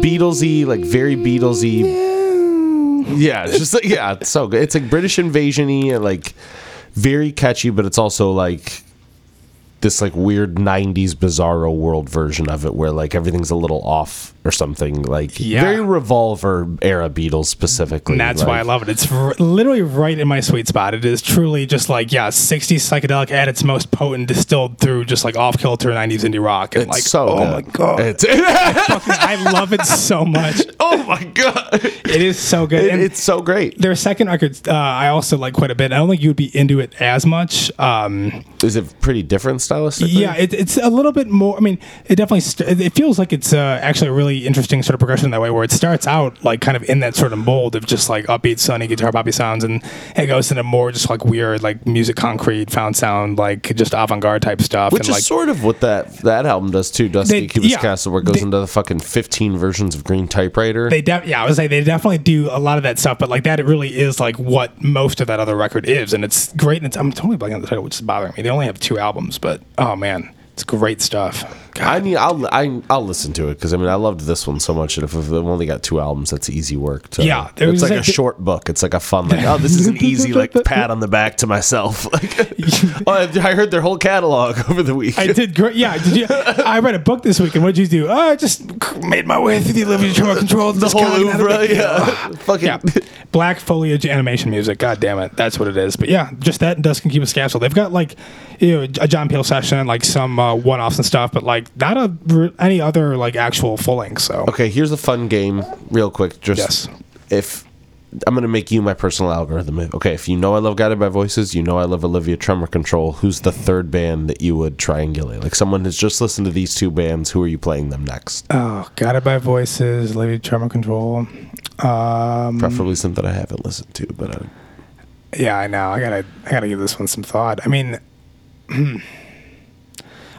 Beatlesy, like very Beatlesy. Yeah, it's just like yeah, it's so good. It's like British Invasion-y and like. Very catchy, but it's also like this like weird 90s bizarro world version of it where like everything's a little off or something like very Revolver era Beatles specifically. And that's like, why I love it. It's literally right in my sweet spot. It is truly just like, yeah, 60s psychedelic at its most potent distilled through just like off kilter 90s indie rock. And it's like, so oh my God. I love it so much. Oh my God. It is so good. It's so great. Their second record, I also like quite a bit. I don't think you'd be into it as much. Is it pretty different stylistically? Yeah, it's a little bit more. I mean, it definitely, it feels like it's actually a really interesting sort of progression that way where it starts out like kind of in that sort of mold of just like upbeat, sunny guitar poppy sounds, and it goes into more just like weird like music concrete found sound, like just avant-garde type stuff, which and is like, sort of what that album does too. Cubist Castle, where it goes into the fucking 15 versions of Green Typewriter. I was like, they definitely do a lot of that stuff, but like that it really is like what most of that other record is, and it's great. And it's, I'm totally blanking on the title, which is bothering me. They only have 2 albums, but oh man, it's great stuff. God. I'll listen to it because I mean I loved this one so much, and if I've only got 2 albums, that's easy work. It's like a short book. It's like a fun like oh this is an easy like pat on the back to myself. Like, I heard their whole catalog over the week. I did great. Yeah, I read a book this week, and what did you do? I just made my way through the Olivia Tremor Control, the whole oeuvre. Black foliage animation music. God damn it, that's what it is. But yeah, just that. Dusk and Cubist Castle. They've got like a John Peel session, like some one-offs and stuff, but like. Not any other like actual full length. So okay, here's a fun game, real quick. If I'm gonna make you my personal algorithm. Okay, if you know I love Guided by Voices, you know I love Olivia Tremor Control. Who's the third band that you would triangulate? Like someone has just listened to these 2 bands. Who are you playing them next? Oh, Guided by Voices, Olivia Tremor Control. Preferably something I haven't listened to, but I know I gotta give this one some thought. I mean,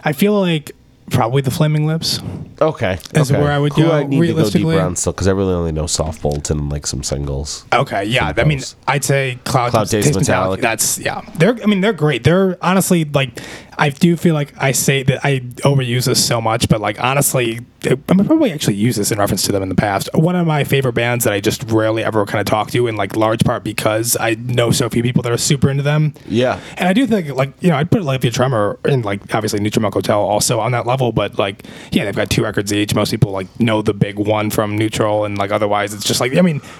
I feel like. Probably the Flaming Lips. Okay. Is where I would go. I need to go deeper on still because I really only know Soft Bulletin and like some singles. Okay, yeah. I mean, I'd say Cloud Taste Metallic. That's yeah. They're great. They're honestly like I do feel like I say that I overuse this so much, but like honestly, I probably actually use this in reference to them in the past. One of my favorite bands that I just rarely ever kind of talk to, in like large part because I know so few people that are super into them. Yeah. And I do think like I'd put Olivia Tremor and like obviously New Tremor Hotel also on that level. But like, yeah, they've got 2 records each. Most people like know the big one from Neutral, and like otherwise, it's just like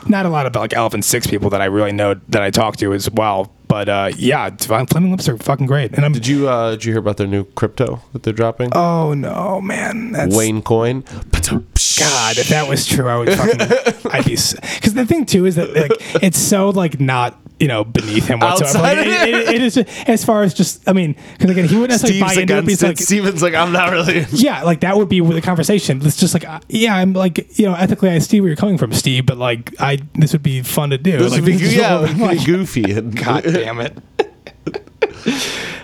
not a lot of like Elephant Six people that I really know that I talk to as well. But yeah, Flaming Lips are fucking great. And did you hear about their new crypto that they're dropping? Oh no, man, that's Wayne Coin. God, if that was true, I would fucking I'd be because the thing too is that like it's so like not. Beneath him whatsoever. Like, it is as far as just, because again, he wouldn't necessarily buy into it. He's like, Steven's like, I'm not really. Yeah, like that would be with a conversation. It's just like, yeah, I'm like, ethically, I see where you're coming from, Steve, but like, this would be fun to do. This like, would be goofy. And God damn it.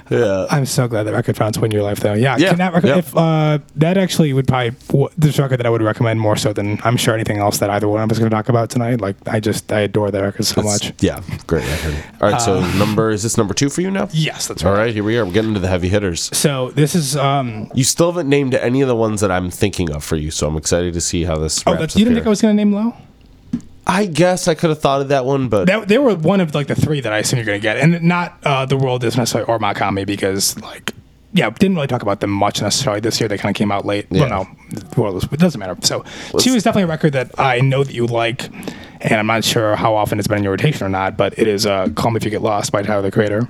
Yeah, I'm so glad that record found its way in your life, though. Yeah. That actually would probably this record that I would recommend more so than I'm sure anything else that either one of us going to talk about tonight. Like I adore that record so much. Yeah, great record. All right, so is this number 2 for you now? Yes, that's right. All right, here we are. We're getting into the heavy hitters. So this is you still haven't named any of the ones that I'm thinking of for you, so I'm excited to see how this. You didn't think I was going to name Low? I guess I could have thought of that one, but... They were one of, like, the 3 that I assume you're going to get. And not The World Is Necessary or Makami, because, like... Yeah, didn't really talk about them much necessarily this year. They kind of came out late. Yeah. Well, no, The World Is... It doesn't matter. So, 2 is definitely a record that I know that you like, and I'm not sure how often it's been in your rotation or not, but it is Call Me If You Get Lost by Tyler, the Creator.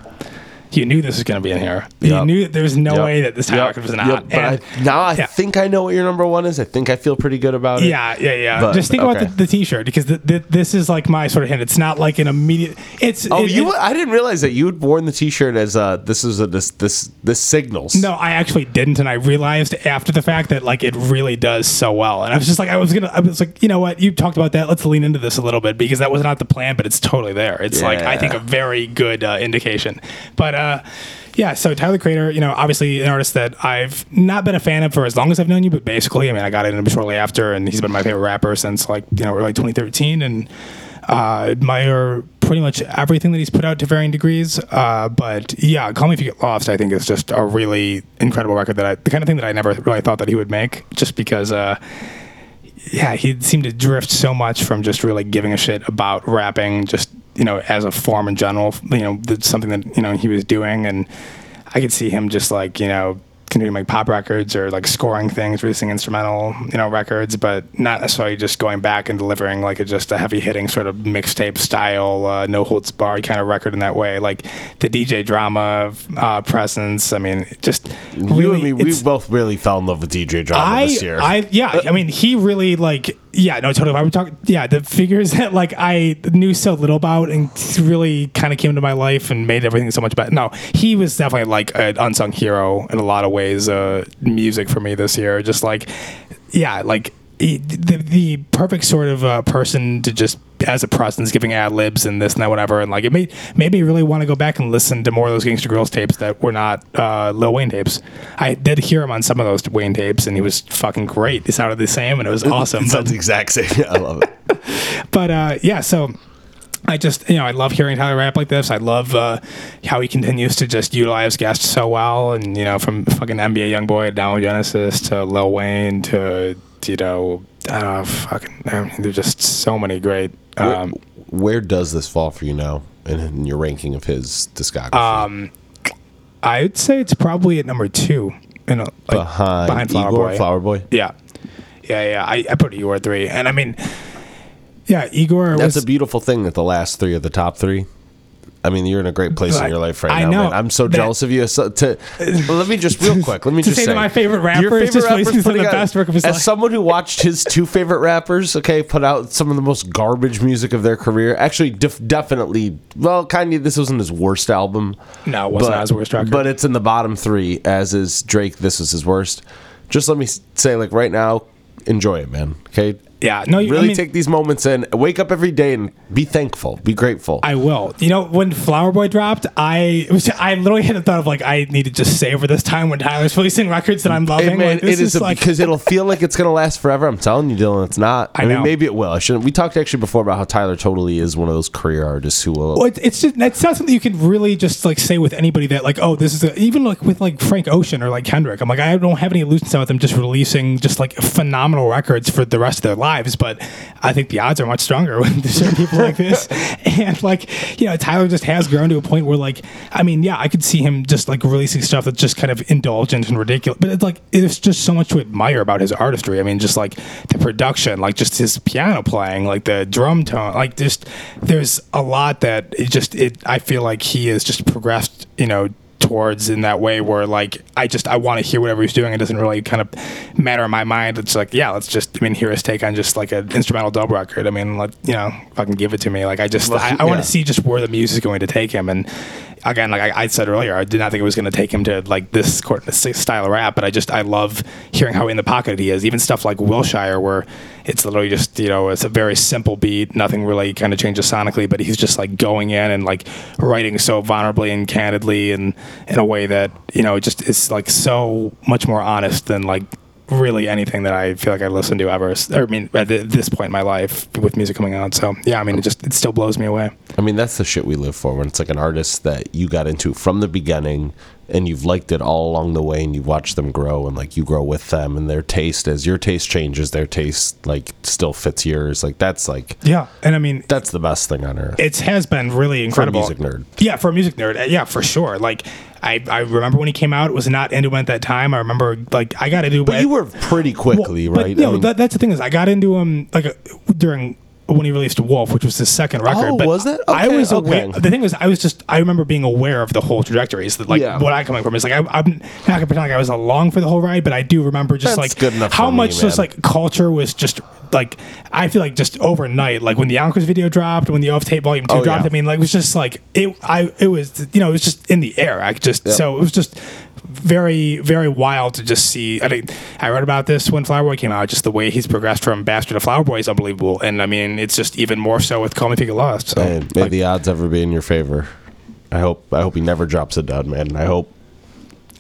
You knew this was going to be in here. Yep. You knew that there was no way that this record was not. Yep. And I think I know what your number 1 is. I think I feel pretty good about it. Yeah. But, just think about the T-shirt because this is like my sort of hint. It's not like an immediate. It's I didn't realize that you had worn the T-shirt as this signals. No, I actually didn't, and I realized after the fact that like it really does so well. And I was just like, I was like, you know what? You talked about that. Let's lean into this a little bit because that was not the plan, but it's totally there. It's like I think a very good indication, but. So Tyler, the Creator, obviously an artist that I've not been a fan of for as long as I've known you, but basically, I got into him shortly after, and he's been my favorite rapper since like early 2013, and admire pretty much everything that he's put out to varying degrees. But yeah, Call Me If You Get Lost, I think is just a really incredible record the kind of thing that I never really thought that he would make, just because. He seemed to drift so much from just really giving a shit about rapping, just, as a form in general, that's something that, he was doing. And I could see him just like, continuing to make pop records or like scoring things, releasing instrumental, records, but not necessarily just going back and delivering like a heavy hitting sort of mixtape style, no holds barred kind of record in that way. Like the DJ Drama presence. We both really fell in love with DJ Drama this year. He really like. Yeah, no, totally. I would talk. Yeah, the figures that like I knew so little about and really kind of came into my life and made everything so much better. No, he was definitely like an unsung hero in a lot of ways. Music for me this year, just like, yeah, like the perfect sort of person to just as a presence, giving ad libs and this and that, whatever. And like it made me really want to go back and listen to more of those Gangsta Girls tapes that were not Lil Wayne tapes. I did hear him on some of those Wayne tapes, and he was fucking great. It sounded the same, and it was awesome. It sounds the exact same. Yeah, I love it. But so. I just, I love hearing Tyler rap like this. I love how he continues to just utilize guests so well. And, from fucking NBA Youngboy to Down Genesis to Lil Wayne to, I don't know, there's just so many great. Where does this fall for you now in your ranking of his discography? I would say it's probably at number 2. Behind Flower Boy? Yeah. Yeah. I put Igor at 3. And yeah, Igor. That's a beautiful thing that the last 3 are the top 3. You're in a great place in your life right now. Man. I'm so jealous of you. So let me just real quick. Let me just say that my favorite rapper is just releasing some of the best work of his life. As someone who watched his 2 favorite rappers, put out some of the most garbage music of their career. Actually, definitely. Well, Kanye, this wasn't his worst album. No, it wasn't his worst record. But it's in the bottom 3. As is Drake. This was his worst. Just let me say, right now, enjoy it, man. Okay. Yeah, no, you really take these moments and wake up every day and be thankful, be grateful. I will. You know, when Flower Boy dropped, I literally had the thought of like, I need to just savor this time when Tyler's releasing records that I'm loving. Hey man, like, this is like, because it'll feel like it's gonna last forever. I'm telling you, Dylan, it's not. I mean, maybe it will. I shouldn't. We talked actually before about how Tyler totally is one of those career artists who will. Well, it's just that's not something you can really just like say with anybody that like, oh, this is a, even like with like Frank Ocean or like Kendrick. I'm like, I don't have any illusions about them just releasing just like phenomenal records for the rest of their lives, but I think the odds are much stronger when there's certain people like this. And like, you know, Tyler just has grown to a point where like, I mean, yeah, I could see him just like releasing stuff that's just kind of indulgent and ridiculous, but it's like, it's just so much to admire about his artistry. I mean, just like the production, like just his piano playing, like the drum tone, like just, there's a lot that I feel like he has just progressed, you know, towards in that way where like I want to hear whatever he's doing. It doesn't really kind of matter in my mind. It's like, yeah, let's just hear his take on just like an instrumental dub record. I mean, like, you know, fucking give it to me. Like I want to see just where the music is going to take him. And again, like I said earlier, I did not think it was going to take him to like this style of rap, but I love hearing how in the pocket he is. Even stuff like Wilshire, where it's literally just, you know, it's a very simple beat, nothing really kind of changes sonically, but he's just like going in and like writing so vulnerably and candidly and in a way that, you know, just is like so much more honest than like really anything that I feel like I listened to ever, or I mean at this point in my life with music coming out. So yeah, I mean, it still blows me away. I mean, that's the shit we live for, when it's like an artist that you got into from the beginning and you've liked it all along the way and you've watched them grow and like you grow with them, and their taste, as your taste changes, their taste like still fits yours. Like that's like, yeah. And I mean, that's the best thing on earth. It has been really incredible for a music nerd. Yeah, for a music nerd. Yeah, for sure. Like I remember when he came out, it was not into him at that time. I remember like I got into him. But you were pretty quickly, well, right? But, you know, that's the thing is I got into him like during when he released Wolf, which was his second record. Oh, but was it? Okay, I was aware. The thing was, I remember being aware of the whole trajectory. So that, like, what I'm coming from is like, I'm not gonna pretend like I was along for the whole ride, but I do remember just that's like good enough how much just like culture was just like, I feel like just overnight, like when the Yonkers video dropped, when the Off Tape Volume 2 dropped, yeah. I mean, like it was just like it was, you know, it was just in the air. So it was just very, very wild to just see. I read about this when Flower Boy came out, just the way he's progressed from Bastard to Flower Boy is unbelievable. And I mean, it's just even more so with Call Me If You Get Lost. So, man, may the odds ever be in your favor. I hope he never drops a dud, man. I hope.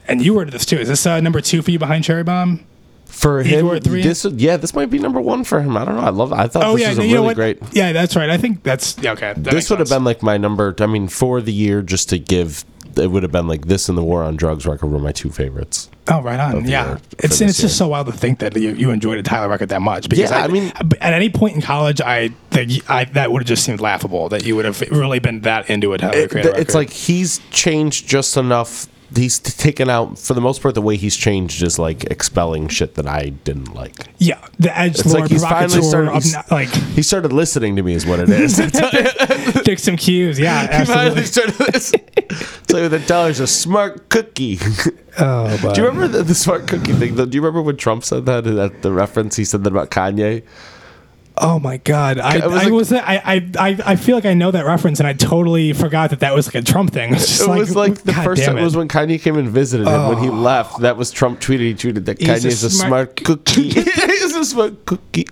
And you were to this too. Is this number 2 for you behind Cherry Bomb? For Igor him, 3? This might be number 1 for him. I don't know. I love it. I thought this was a really great. Yeah, that's right. I think that's okay. This would have been like my number. I mean, for the year, just to give. It would have been like this and the War on Drugs record were my 2 favorites. Oh, right on. Yeah. It's just so wild to think that you enjoyed a Tyler record that much. Because yeah, I mean, at any point in college, I that would have just seemed laughable that you would have really been that into a Tyler record. It's like he's changed just enough. He's taken out, for the most part, the way he's changed is like expelling shit that I didn't like. Yeah, the edge. It's like he's finally started. He started listening to me, is what it is. Take some cues. Yeah, absolutely. He finally started listening. It's like the dollar's a smart cookie. Oh, but do you remember the smart cookie thing? Do you remember when Trump said that at the reference? He said that about Kanye. Oh my God! I feel like I know that reference, and I totally forgot that was like a Trump thing. It was the first time. It was when Kanye came and visited him. When he left, that was Trump tweeted. He tweeted that Kanye is a smart cookie. He's a smart cookie.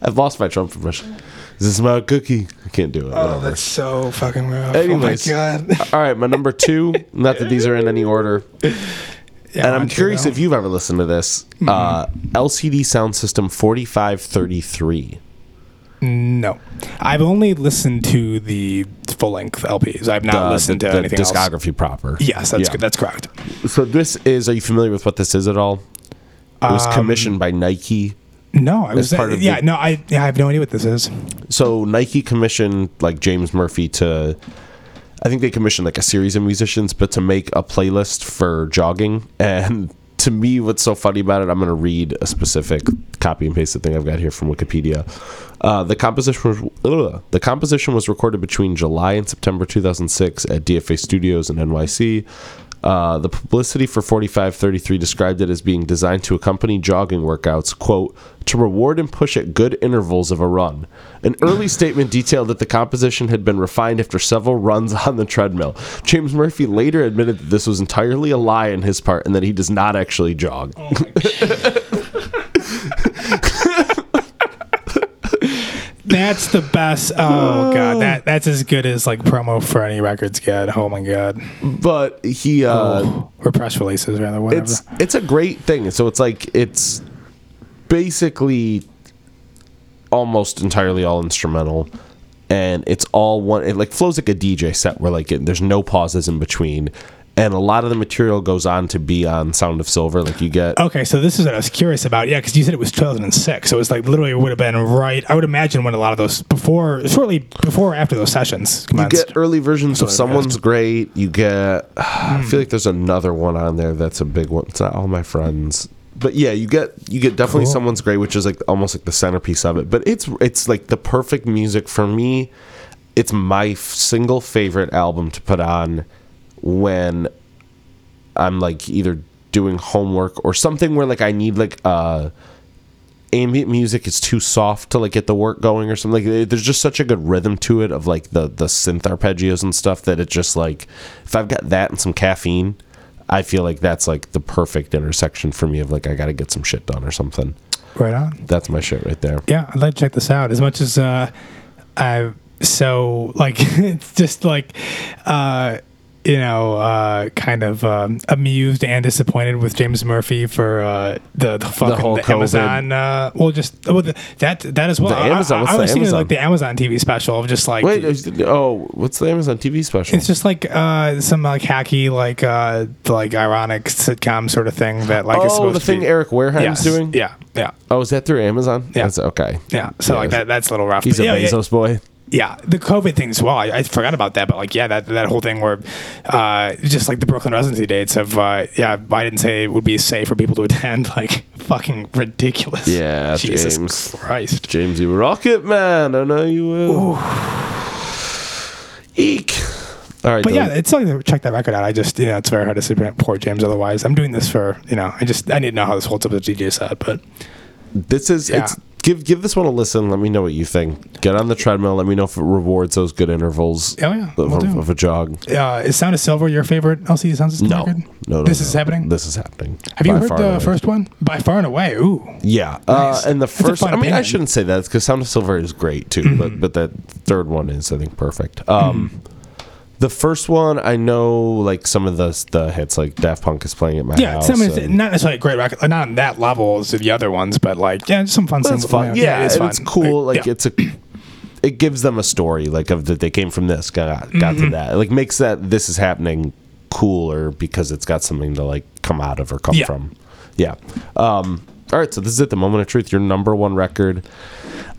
I've lost my Trump impression. Is this my cookie? I can't do it. Oh, whatever. That's so fucking rough. Anyways, oh my God. All right, my number 2. Not that these are in any order. Yeah, and I'm curious if you've ever listened to this. Mm-hmm. LCD Sound System 4533. No, I've only listened to the full-length LPs. I've not listened to anything else. The discography proper. Yes, that's good. That's correct. So this is, are you familiar with what this is at all? It was commissioned by Nike. No, I was part of I have no idea what this is. So Nike commissioned like James Murphy to, I think they commissioned like a series of musicians, but to make a playlist for jogging. And to me, what's so funny about it, I'm going to read a specific copy and pasted thing I've got here from Wikipedia. The composition was recorded between July and September 2006 at DFA Studios in NYC. The publicity for 4533 described it as being designed to accompany jogging workouts, quote, to reward and push at good intervals of a run. An early statement detailed that the composition had been refined after several runs on the treadmill. James Murphy later admitted that this was entirely a lie on his part and that he does not actually jog. Oh my God. That's the best. Oh god, that's as good as like promo for any records get. Oh my god. But he or press releases rather. Whatever. It's a great thing. So it's like it's basically almost entirely all instrumental, and it's all one. It like flows like a DJ set where like there's no pauses in between. And a lot of the material goes on to be on Sound of Silver, like you get. Okay, so this is what I was curious about. Yeah, because you said it was 2006, so it's like literally it would have been right. I would imagine when a lot of those shortly before or after those sessions commenced. You get early versions of Someone's Great. You get. I feel like there's another one on there that's a big one. It's not All My Friends, but yeah, you get definitely cool. Someone's Great, which is like almost like the centerpiece of it. But it's like the perfect music for me. It's my single favorite album to put on. When I'm like either doing homework or something where like I need like ambient music is too soft to like get the work going or something. Like there's just such a good rhythm to it of like the synth arpeggios and stuff that it just like if I've got that and some caffeine, I feel like that's like the perfect intersection for me of like I gotta get some shit done or something. Right on. That's my shit right there. Yeah, I'd like to check this out. As much as it's just like amused and disappointed with James Murphy for the fucking whole the Amazon. That as well. The Amazon. What's I was thinking like the Amazon TV special of just like. Wait, what's the Amazon TV special? It's just like some like hacky like ironic sitcom sort of thing that like. Oh, is supposed the to thing be. Eric Wareheim's doing. Yeah, yeah. Oh, is that through Amazon? Yeah. That's okay. Yeah. So yeah, like that's a little rough. He's a Bezos boy. Yeah, the COVID thing as well. I forgot about that, but like, yeah, that whole thing where, just like the Brooklyn residency dates of, I didn't say it would be safe for people to attend. Like, fucking ridiculous. Yeah, Jesus Christ, James, you rocket man. I know you will. Ooh. Eek. All right, but yeah, it's like to check that record out. I just, it's very hard to support James. Otherwise, I'm doing this for, I need to know how this holds up as a DJ set, but this is it's. Give this one a listen. Let me know what you think. Get on the treadmill. Let me know if it rewards those good intervals of a jog. Is Sound of Silver your favorite LCD sound system record? No. This Is Happening? This Is Happening. Have you heard the first one? By far and away. Ooh. Yeah. Nice. And the first one. I mean, I shouldn't say that because Sound of Silver is great too, but that third one is, I think, perfect. The first one, I know, like some of the hits, like Daft Punk is playing at my house. Yeah, it's not necessarily a great record, not on that level as the other ones, but like some fun stuff. It's cool. Like it gives them a story, like of that they came from this, got to that. It, like makes that This Is Happening cooler because it's got something to like come out of or come from. Yeah. All right, so this is it, the moment of truth, your number one record.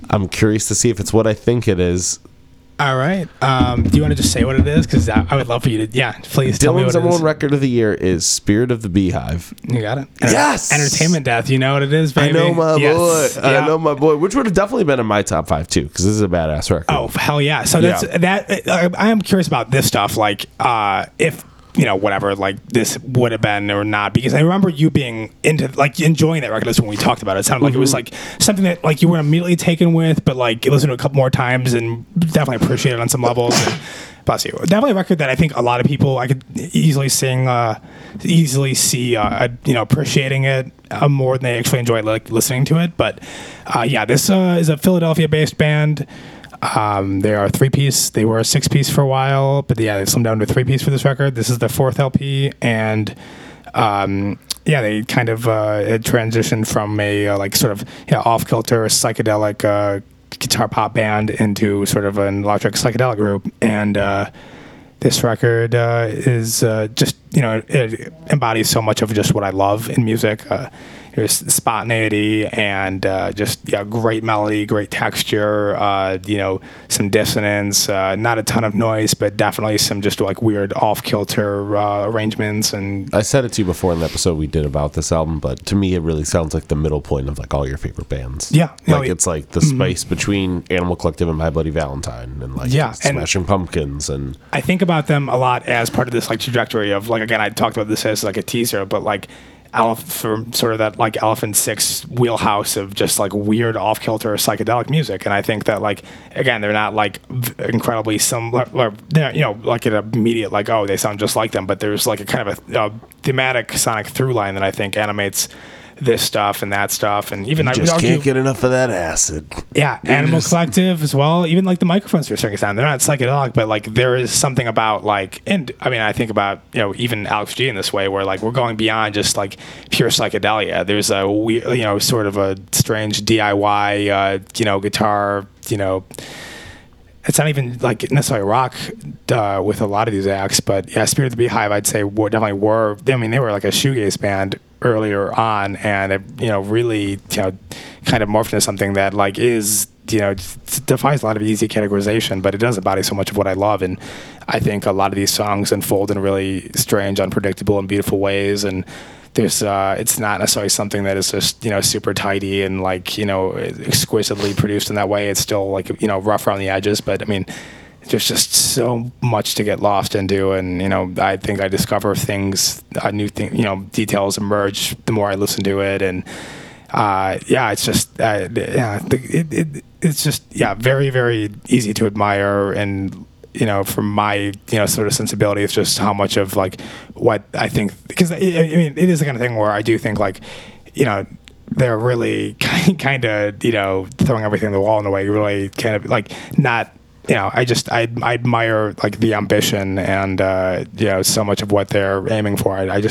I'm curious to see if it's what I think it is. All right. Do you want to just say what it is? Because I would love for you to, please tell me what it is. Dylan's number one record of the year is Spirit of the Beehive. You got it? Yes! Entertainment Death. You know what it is, baby? I know my boy. Yeah. I know my boy. Which would have definitely been in my top five, too, because this is a badass record. Oh, hell yeah. So I am curious about this stuff. Like, if... whatever, like this would have been or not, because I remember you being into like enjoying that record. That's when we talked about it. It sounded like it was like something that like you were immediately taken with, but like you listened to it a couple more times and definitely appreciate it on some levels. And, bless you. Definitely a record that I think a lot of people I could easily see appreciating it more than they actually enjoy like listening to it. But this is a Philadelphia-based band. They are a three-piece. They were a six-piece for a while, but they slimmed down to a three-piece for this record. This is their fourth LP, and they kind of had transitioned from a off-kilter psychedelic guitar pop band into sort of an electric psychedelic group, and this record is just it embodies so much of just what I love in music. There's spontaneity and great melody, great texture, some dissonance, not a ton of noise, but definitely some just like weird off-kilter arrangements. And I said it to you before in the episode we did about this album, but to me it really sounds like the middle point of like all your favorite bands. Yeah. It's like the space between Animal Collective and My Bloody Valentine and like Smashing Pumpkins. And I think about them a lot as part of this like trajectory of like, again, I talked about this as like a teaser, but like, from sort of that like Elephant Six wheelhouse of just like weird off kilter psychedelic music, and I think that like again they're not like incredibly similar. Like an immediate like oh they sound just like them, but there's like a kind of a thematic sonic through line that I think animates this stuff and that stuff, and even I would argue, can't get enough of that acid. Yeah, Animal Collective as well. Even like the Microphones to a certain extent, they're not psychedelic, but like there is something about like, and I mean I think about, you know, even Alex G in this way, where like we're going beyond just like pure psychedelia. There's a weird, you know, sort of a strange DIY, you know, guitar, you know. It's not even like necessarily rock with a lot of these acts, but yeah, Spirit of the Beehive, I'd say definitely were. I mean, they were like a shoegaze band earlier on, and it, you know, really, you know, kind of morphed into something that like is, you know, defies a lot of easy categorization, but it does embody so much of what I love. And I think a lot of these songs unfold in really strange, unpredictable, and beautiful ways. And there's, it's not necessarily something that is just, you know, super tidy and like, you know, exquisitely produced in that way. It's still like, you know, rough around the edges, but I mean, there's just so much to get lost into. And, you know, I think I discover things, new things, you know, details emerge the more I listen to it. And, yeah, it's just, yeah, it's just, yeah, very, very easy to admire. And, you know, from my, you know, sort of sensibility, it's just how much of like what I think, because I mean, it is the kind of thing where I do think like, you know, they're really kind of, you know, throwing everything to the wall in a way, really kind of like not, you know, I admire like the ambition and, you know, so much of what they're aiming for. I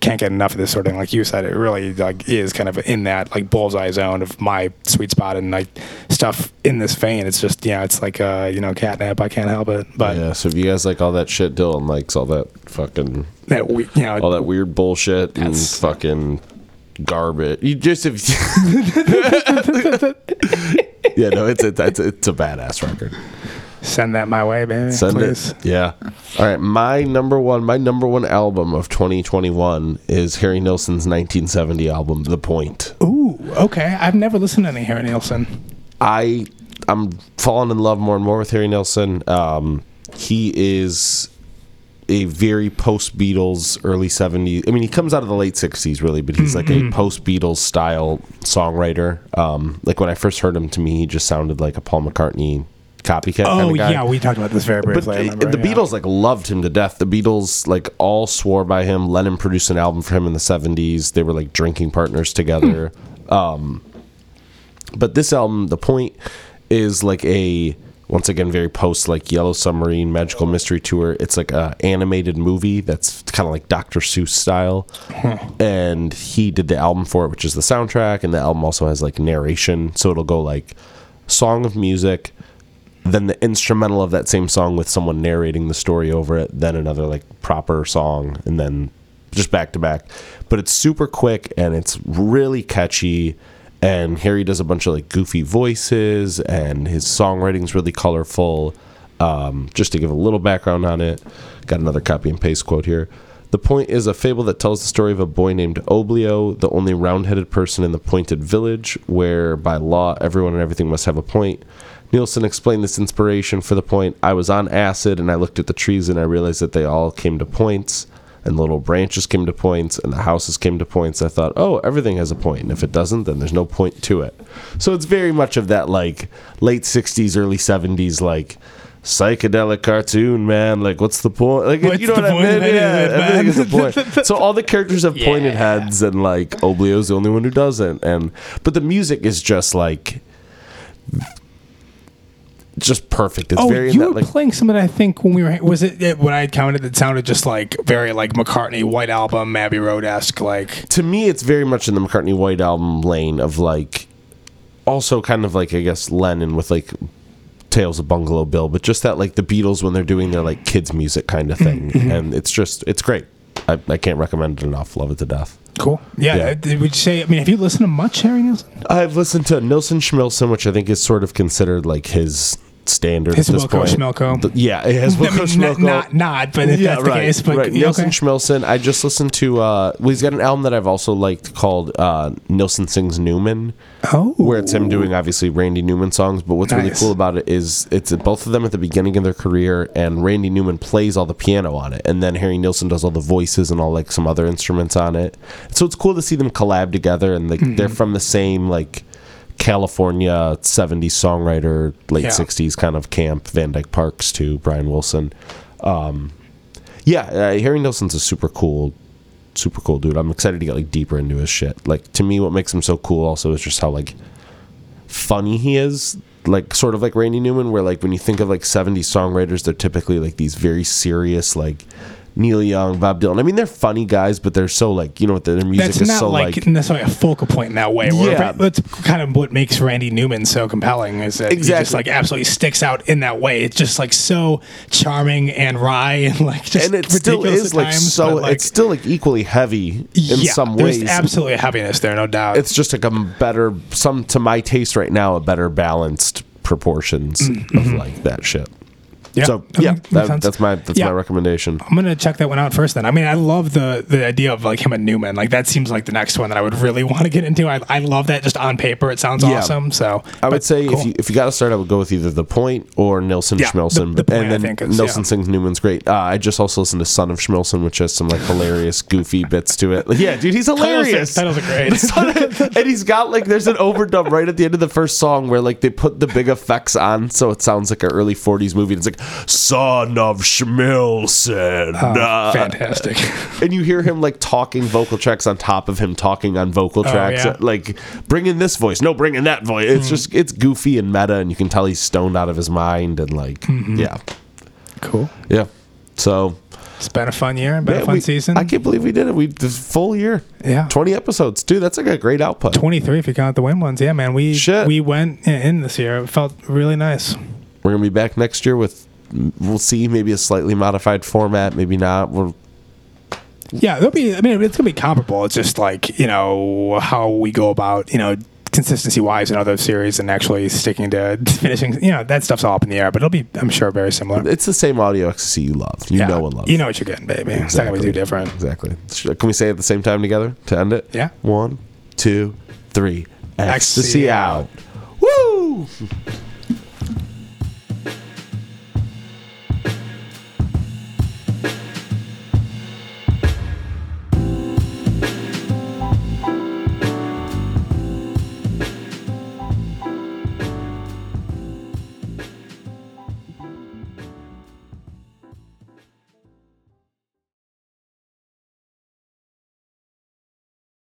can't get enough of this sort of thing. Like you said, it really like is kind of in that like bullseye zone of my sweet spot, and like stuff in this vein. It's just, yeah, it's like, you know, catnip. I can't help it. But yeah, so if you guys like all that shit Dylan likes, all that fucking, that you know, all that weird bullshit and fucking garbage. You just, if yeah, no, it's a badass record. Send that my way, baby. Send please. It. Yeah. All right. My number one album of 2021 is Harry Nilsson's 1970 album, The Point. Ooh, okay. I've never listened to any Harry Nilsson. I'm falling in love more and more with Harry Nilsson. He is a very post-Beatles, early 70s. I mean, he comes out of the late 60s, really, but he's like a post-Beatles style songwriter. Like when I first heard him, to me, he just sounded like a Paul McCartney copycat kind of guy. Yeah, we talked about this very briefly. But the Beatles like loved him to death. The Beatles like all swore by him. Lennon produced an album for him in the 70s. They were like drinking partners together. But this album, The Point, is like a, once again, very post like Yellow Submarine, Magical Mystery Tour. It's like a animated movie that's kind of like Dr. Seuss style. And he did the album for it, which is the soundtrack, and the album also has like narration. So it'll go like song of music, then the instrumental of that same song with someone narrating the story over it, then another like proper song, and then just back to back. But it's super quick and it's really catchy, and Harry does a bunch of like goofy voices, and his songwriting's really colorful. Just to give a little background on it, got another copy and paste quote here. The Point is a fable that tells the story of a boy named Oblio, the only round-headed person in the pointed village, where by law everyone and everything must have a point. Nilsson explained this inspiration for The Point. I was on acid, and I looked at the trees, and I realized that they all came to points, and little branches came to points, and the houses came to points. I thought, oh, everything has a point, and if it doesn't, then there's no point to it. So it's very much of that, like, late 60s, early 70s, like, psychedelic cartoon, man. Like, what's the point? Like, what's, you know what I mean? Yeah, everything is a point. So all the characters have pointed heads, and, like, Oblio's the only one who doesn't. But the music is just, like, just perfect. It's very, you were like playing something, I think, when we were, was it when I had commented that sounded just like very like McCartney White Album, Abbey Road-esque, like. To me, it's very much in the McCartney White Album lane of like, also kind of like, I guess, Lennon with like Tales of Bungalow Bill, but just that like the Beatles when they're doing their like kids music kind of thing. And it's just, it's great. I can't recommend it enough. Love it to death. Cool. Yeah. Would you say, I mean, have you listened to much Harry Nilsson? I've listened to Nilsson Schmilsson, which I think is sort of considered like his standard at this point. Schmelko. Yeah, it has Schmelko. Not, but if that's the case. But, right. Nilsson Schmilsson. I just listened to, he's got an album that I've also liked called Nilsson Sings Newman. Oh. Where it's him doing, obviously, Randy Newman songs, but what's really cool about it is it's both of them at the beginning of their career, and Randy Newman plays all the piano on it, and then Harry Nilsson does all the voices and all, like, some other instruments on it. So it's cool to see them collab together, and like they're from the same, like, California 70s songwriter, late 60s kind of camp, Van Dyke Parks to Brian Wilson. Harry Nilsson's a super cool super cool dude. I'm excited to get like deeper into his shit. Like, to me, what makes him so cool also is just how like funny he is. Like, sort of like Randy Newman, where like when you think of like 70s songwriters, they're typically like these very serious, like Neil Young, Bob Dylan. I mean, they're funny guys, but they're so like, you know, their music is so like... That's not like necessarily a focal point in that way. Yeah. That's kind of what makes Randy Newman so compelling, is that he just like absolutely sticks out in that way. It's just like so charming and wry and like just ridiculous. And it still is like so... Like, it's still like equally heavy in some ways. There's absolutely a heaviness there, no doubt. It's just like a better... Some, to my taste right now, a better balanced proportions of like that shit. Yeah. So yeah, that's my recommendation. I'm gonna check that one out first. Then I mean, I love the idea of like him and Newman. Like that seems like the next one that I would really want to get into. I love that just on paper. It sounds awesome. So I would say if you got to start, I would go with either The Point or Nilsson Schmilsson. Nilsson sings Newman's great. I just also listened to Son of Schmilsson, which has some like hilarious, goofy bits to it. Like, yeah, dude, he's hilarious. Titles are great, and he's got like there's an overdub right at the end of the first song where like they put the big effects on, so it sounds like an early '40s movie. It's like, Son of Schmilsson. Fantastic. And you hear him like talking vocal tracks on top of him talking on vocal tracks. Yeah. Like, bring in this voice. No, bring in that voice. It's just, it's goofy and meta, and you can tell he's stoned out of his mind and like, yeah. Cool. Yeah. So... It's been a fun year and been a fun season. I can't believe we did it. This full year. Yeah. 20 episodes. Dude, that's like a great output. 23 if you count the win ones. Yeah, man. We went in this year. It felt really nice. We're going to be back next year with, we'll see, maybe a slightly modified format, maybe not. It's going to be comparable. It's just like, you know, how we go about, you know, consistency-wise in other series and actually sticking to finishing, you know, that stuff's all up in the air, but it'll be, I'm sure, very similar. It's the same audio ecstasy you love. You know and love. You know what you're getting, baby. Exactly. It's not going to be too different. Exactly. Can we say it at the same time together to end it? Yeah. 1, 2, 3. Ecstasy out. Woo!